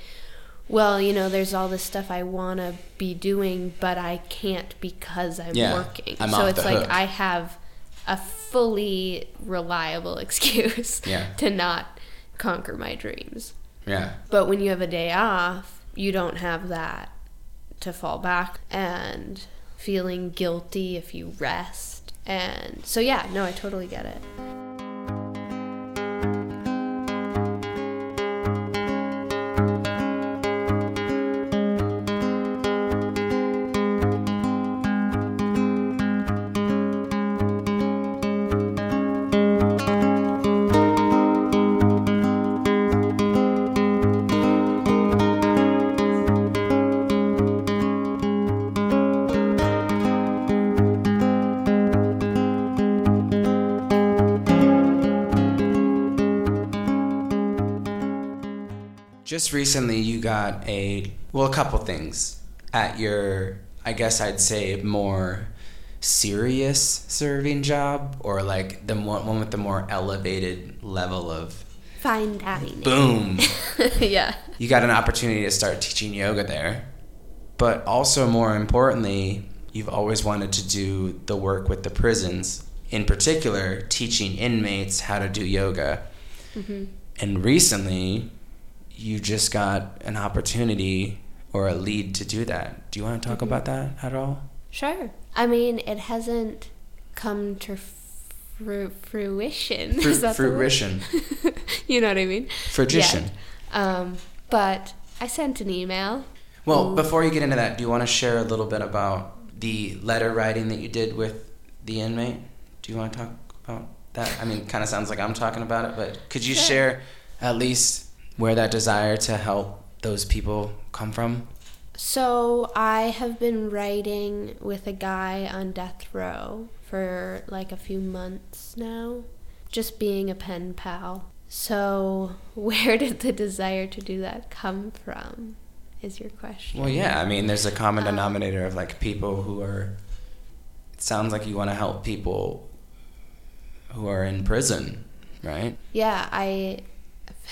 well, you know, there's all this stuff I want to be doing, but I can't because I'm yeah, working. I'm so it's like hook. I have a fully reliable excuse yeah. to not conquer my dreams. Yeah. But when you have a day off, you don't have that to fall back and feeling guilty if you rest. And so, yeah, no, I totally get it. Just recently, you got a, well, a couple things at your, I guess I'd say, more serious serving job, or like the more, one with the more elevated level of fine dining. Boom. Yeah. You got an opportunity to start teaching yoga there. But also, more importantly, you've always wanted to do the work with the prisons, in particular, teaching inmates how to do yoga. Mm-hmm. And recently, you just got an opportunity or a lead to do that. Do you want to talk mm-hmm. about that at all? Sure. I mean, it hasn't come to fru- fruition. Fru- Is that fruition. You know what I mean? Fruition. Yeah. Um, but I sent an email. Well, Ooh. Before you get into that, do you want to share a little bit about the letter writing that you did with the inmate? Do you want to talk about that? I mean, it kind of sounds like I'm talking about it, but could you sure. share at least where that desire to help those people come from? So I have been writing with a guy on death row for like a few months now, just being a pen pal. So where did the desire to do that come from, is your question? Well, yeah, I mean, there's a common denominator um, of like people who are, it sounds like you want to help people who are in prison, right? Yeah, I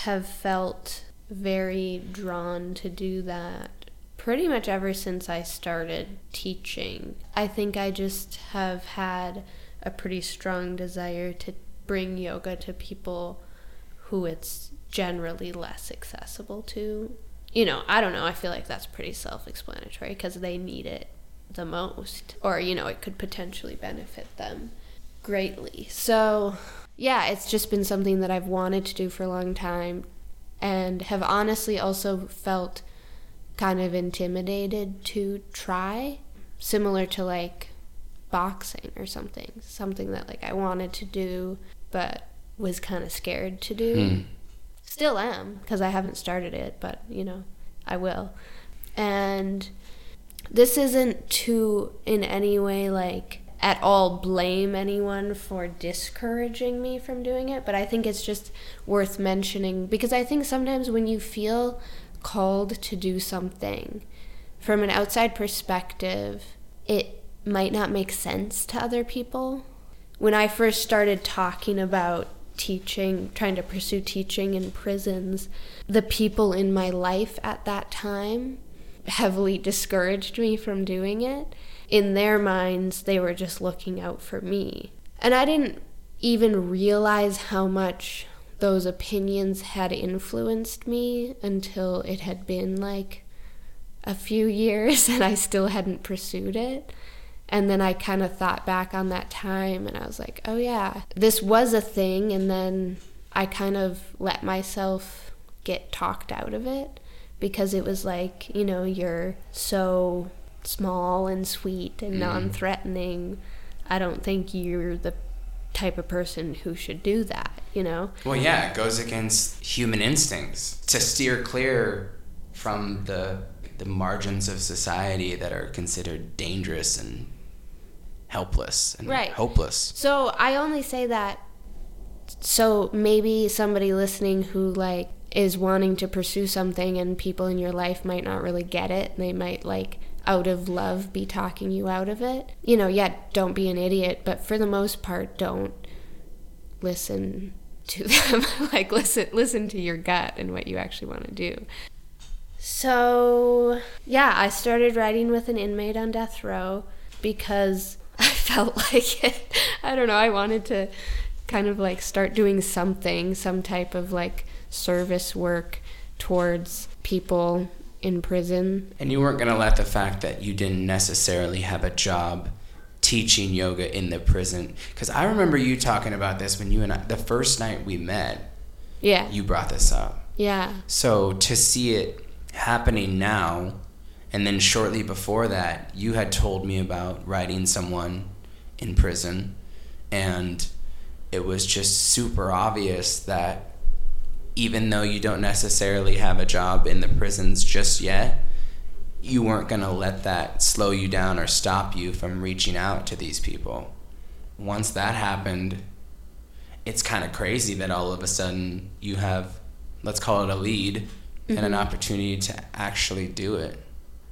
have felt very drawn to do that pretty much ever since I started teaching. I think I just have had a pretty strong desire to bring yoga to people who it's generally less accessible to. You know, I don't know, I feel like that's pretty self-explanatory because they need it the most, or, you know, it could potentially benefit them greatly. So yeah, it's just been something that I've wanted to do for a long time, and have honestly also felt kind of intimidated to try, similar to like boxing or something, something that like I wanted to do but was kind of scared to do. Mm. Still am, because I haven't started it, but you know, I will. And this isn't to in any way like at all blame anyone for discouraging me from doing it, but I think it's just worth mentioning, because I think sometimes when you feel called to do something from an outside perspective, it might not make sense to other people. When I first started talking about teaching, trying to pursue teaching in prisons, the people in my life at that time heavily discouraged me from doing it. In their minds, they were just looking out for me. And I didn't even realize how much those opinions had influenced me until it had been like a few years and I still hadn't pursued it. And then I kind of thought back on that time and I was like, oh yeah, this was a thing. And then I kind of let myself get talked out of it, because it was like, you know, you're so small and sweet and non-threatening. I don't think you're the type of person who should do that, you know? Well, yeah, it goes against human instincts to steer clear from the the margins of society that are considered dangerous and helpless and right. hopeless. So I only say that so maybe somebody listening who like is wanting to pursue something and people in your life might not really get it, and they might like out of love be talking you out of it. You know, yeah, don't be an idiot, but for the most part, don't listen to them. Like, listen listen to your gut and what you actually want to do. So, yeah, I started writing with an inmate on death row because I felt like it. I don't know, I wanted to kind of like start doing something, some type of like service work towards people in prison. And you weren't going to let the fact that you didn't necessarily have a job teaching yoga in the prison, because I remember you talking about this when you and I, the first night we met, yeah, you brought this up. Yeah. So to see it happening now, and then shortly before that, you had told me about writing someone in prison, and it was just super obvious that even though you don't necessarily have a job in the prisons just yet, you weren't going to let that slow you down or stop you from reaching out to these people. Once that happened, it's kind of crazy that all of a sudden you have, let's call it a lead, mm-hmm. and an opportunity to actually do it.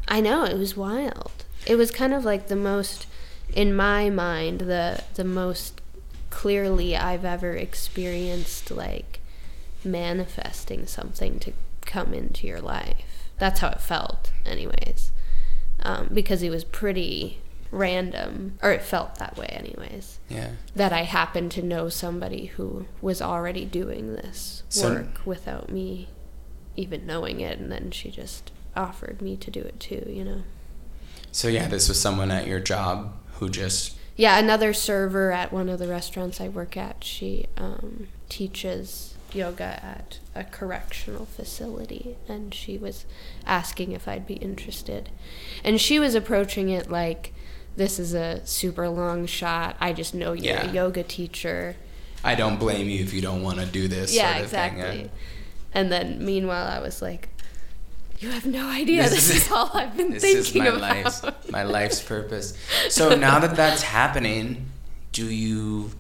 I know, it was wild. It was kind of like the most, in my mind, the the most clearly I've ever experienced, like, manifesting something to come into your life. That's how it felt anyways, um, because it was pretty random, or it felt that way anyways. Yeah. That I happened to know somebody who was already doing this so, work without me even knowing it, and then she just offered me to do it too, you know. So yeah, this was someone at your job who just... Yeah, another server at one of the restaurants I work at. She um, teaches yoga at a correctional facility, and she was asking if I'd be interested, and she was approaching it like, this is a super long shot, I just know you're yeah. a yoga teacher, I don't blame you if you don't want to do this, yeah, sort of exactly thing, yeah. And then meanwhile I was like, you have no idea, this, this is, is all I've been this thinking is my about life's, my life's purpose. So now that that's happening, do you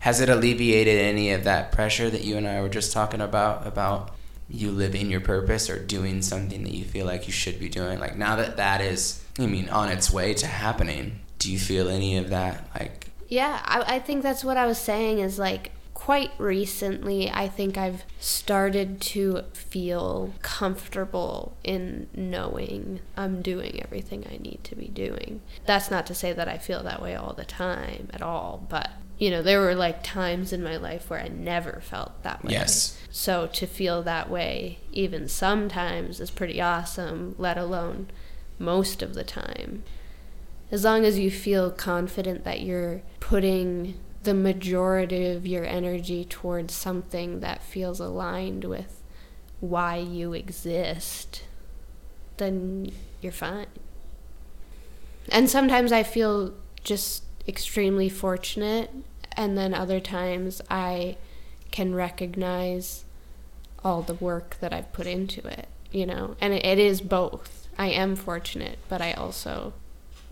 has it alleviated any of that pressure that you and I were just talking about, about you living your purpose or doing something that you feel like you should be doing? Like, now that that is, I mean, on its way to happening, do you feel any of that? Like, yeah, I, I think that's what I was saying is, like, quite recently, I think I've started to feel comfortable in knowing I'm doing everything I need to be doing. That's not to say that I feel that way all the time at all, but... You know, there were, like, times in my life where I never felt that way. Yes. So to feel that way even sometimes is pretty awesome, let alone most of the time. As long as you feel confident that you're putting the majority of your energy towards something that feels aligned with why you exist, then you're fine. And sometimes I feel just... extremely fortunate, and then other times I can recognize all the work that I've put into it, you know, and it, it is both. I am fortunate, but I also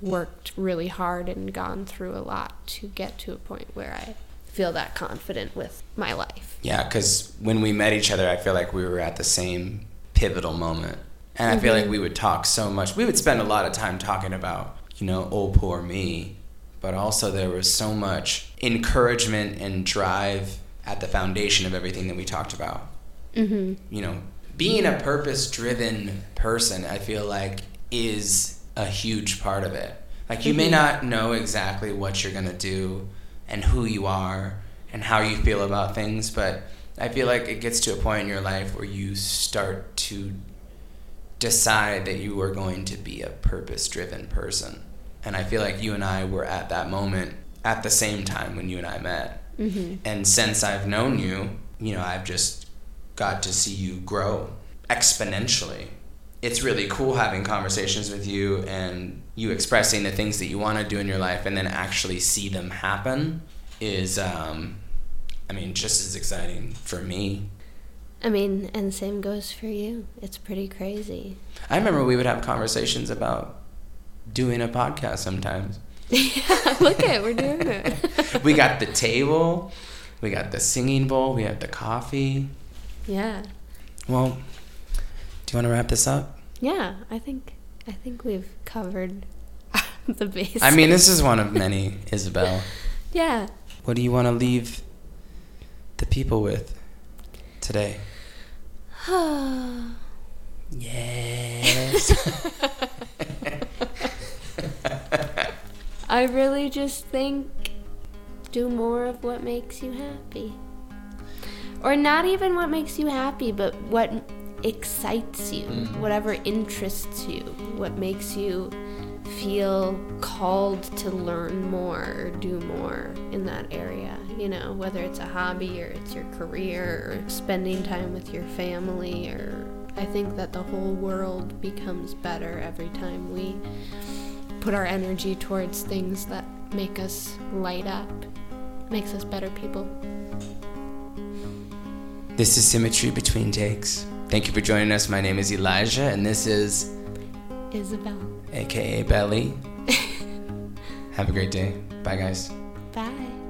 worked really hard and gone through a lot to get to a point where I feel that confident with my life. Yeah, because when we met each other, I feel like we were at the same pivotal moment, and I mm-hmm. feel like we would talk so much. We would spend a lot of time talking about, you know, oh, poor me. But also there was so much encouragement and drive at the foundation of everything that we talked about. Mm-hmm. You know, being a purpose-driven person, I feel like, is a huge part of it. Like, you mm-hmm. may not know exactly what you're going to do and who you are and how you feel about things, but I feel like it gets to a point in your life where you start to decide that you are going to be a purpose-driven person. And I feel like you and I were at that moment at the same time when you and I met. Mm-hmm. And since I've known you, you know, I've just got to see you grow exponentially. It's really cool having conversations with you and you expressing the things that you want to do in your life and then actually see them happen is, um, I mean, just as exciting for me. I mean, and same goes for you. It's pretty crazy. I remember we would have conversations about doing a podcast sometimes. Yeah, look at it, we're doing it. We got the table, we got the singing bowl, we have the coffee. Yeah. Well, do you want to wrap this up? Yeah, I think I think we've covered the basics. I mean, this is one of many, Isabel. Yeah. What do you want to leave the people with today? Yeah. I really just think do more of what makes you happy. Or not even what makes you happy, but what excites you, mm. whatever interests you, what makes you feel called to learn more or do more in that area, you know, whether it's a hobby or it's your career or spending time with your family. Or I think that the whole world becomes better every time we put our energy towards things that make us light up, makes us better people. This is Symmetry Between Takes. Thank you for joining us. My name is Elijah, and this is Isabel, A K A Belly. Have a great day. Bye, guys. Bye.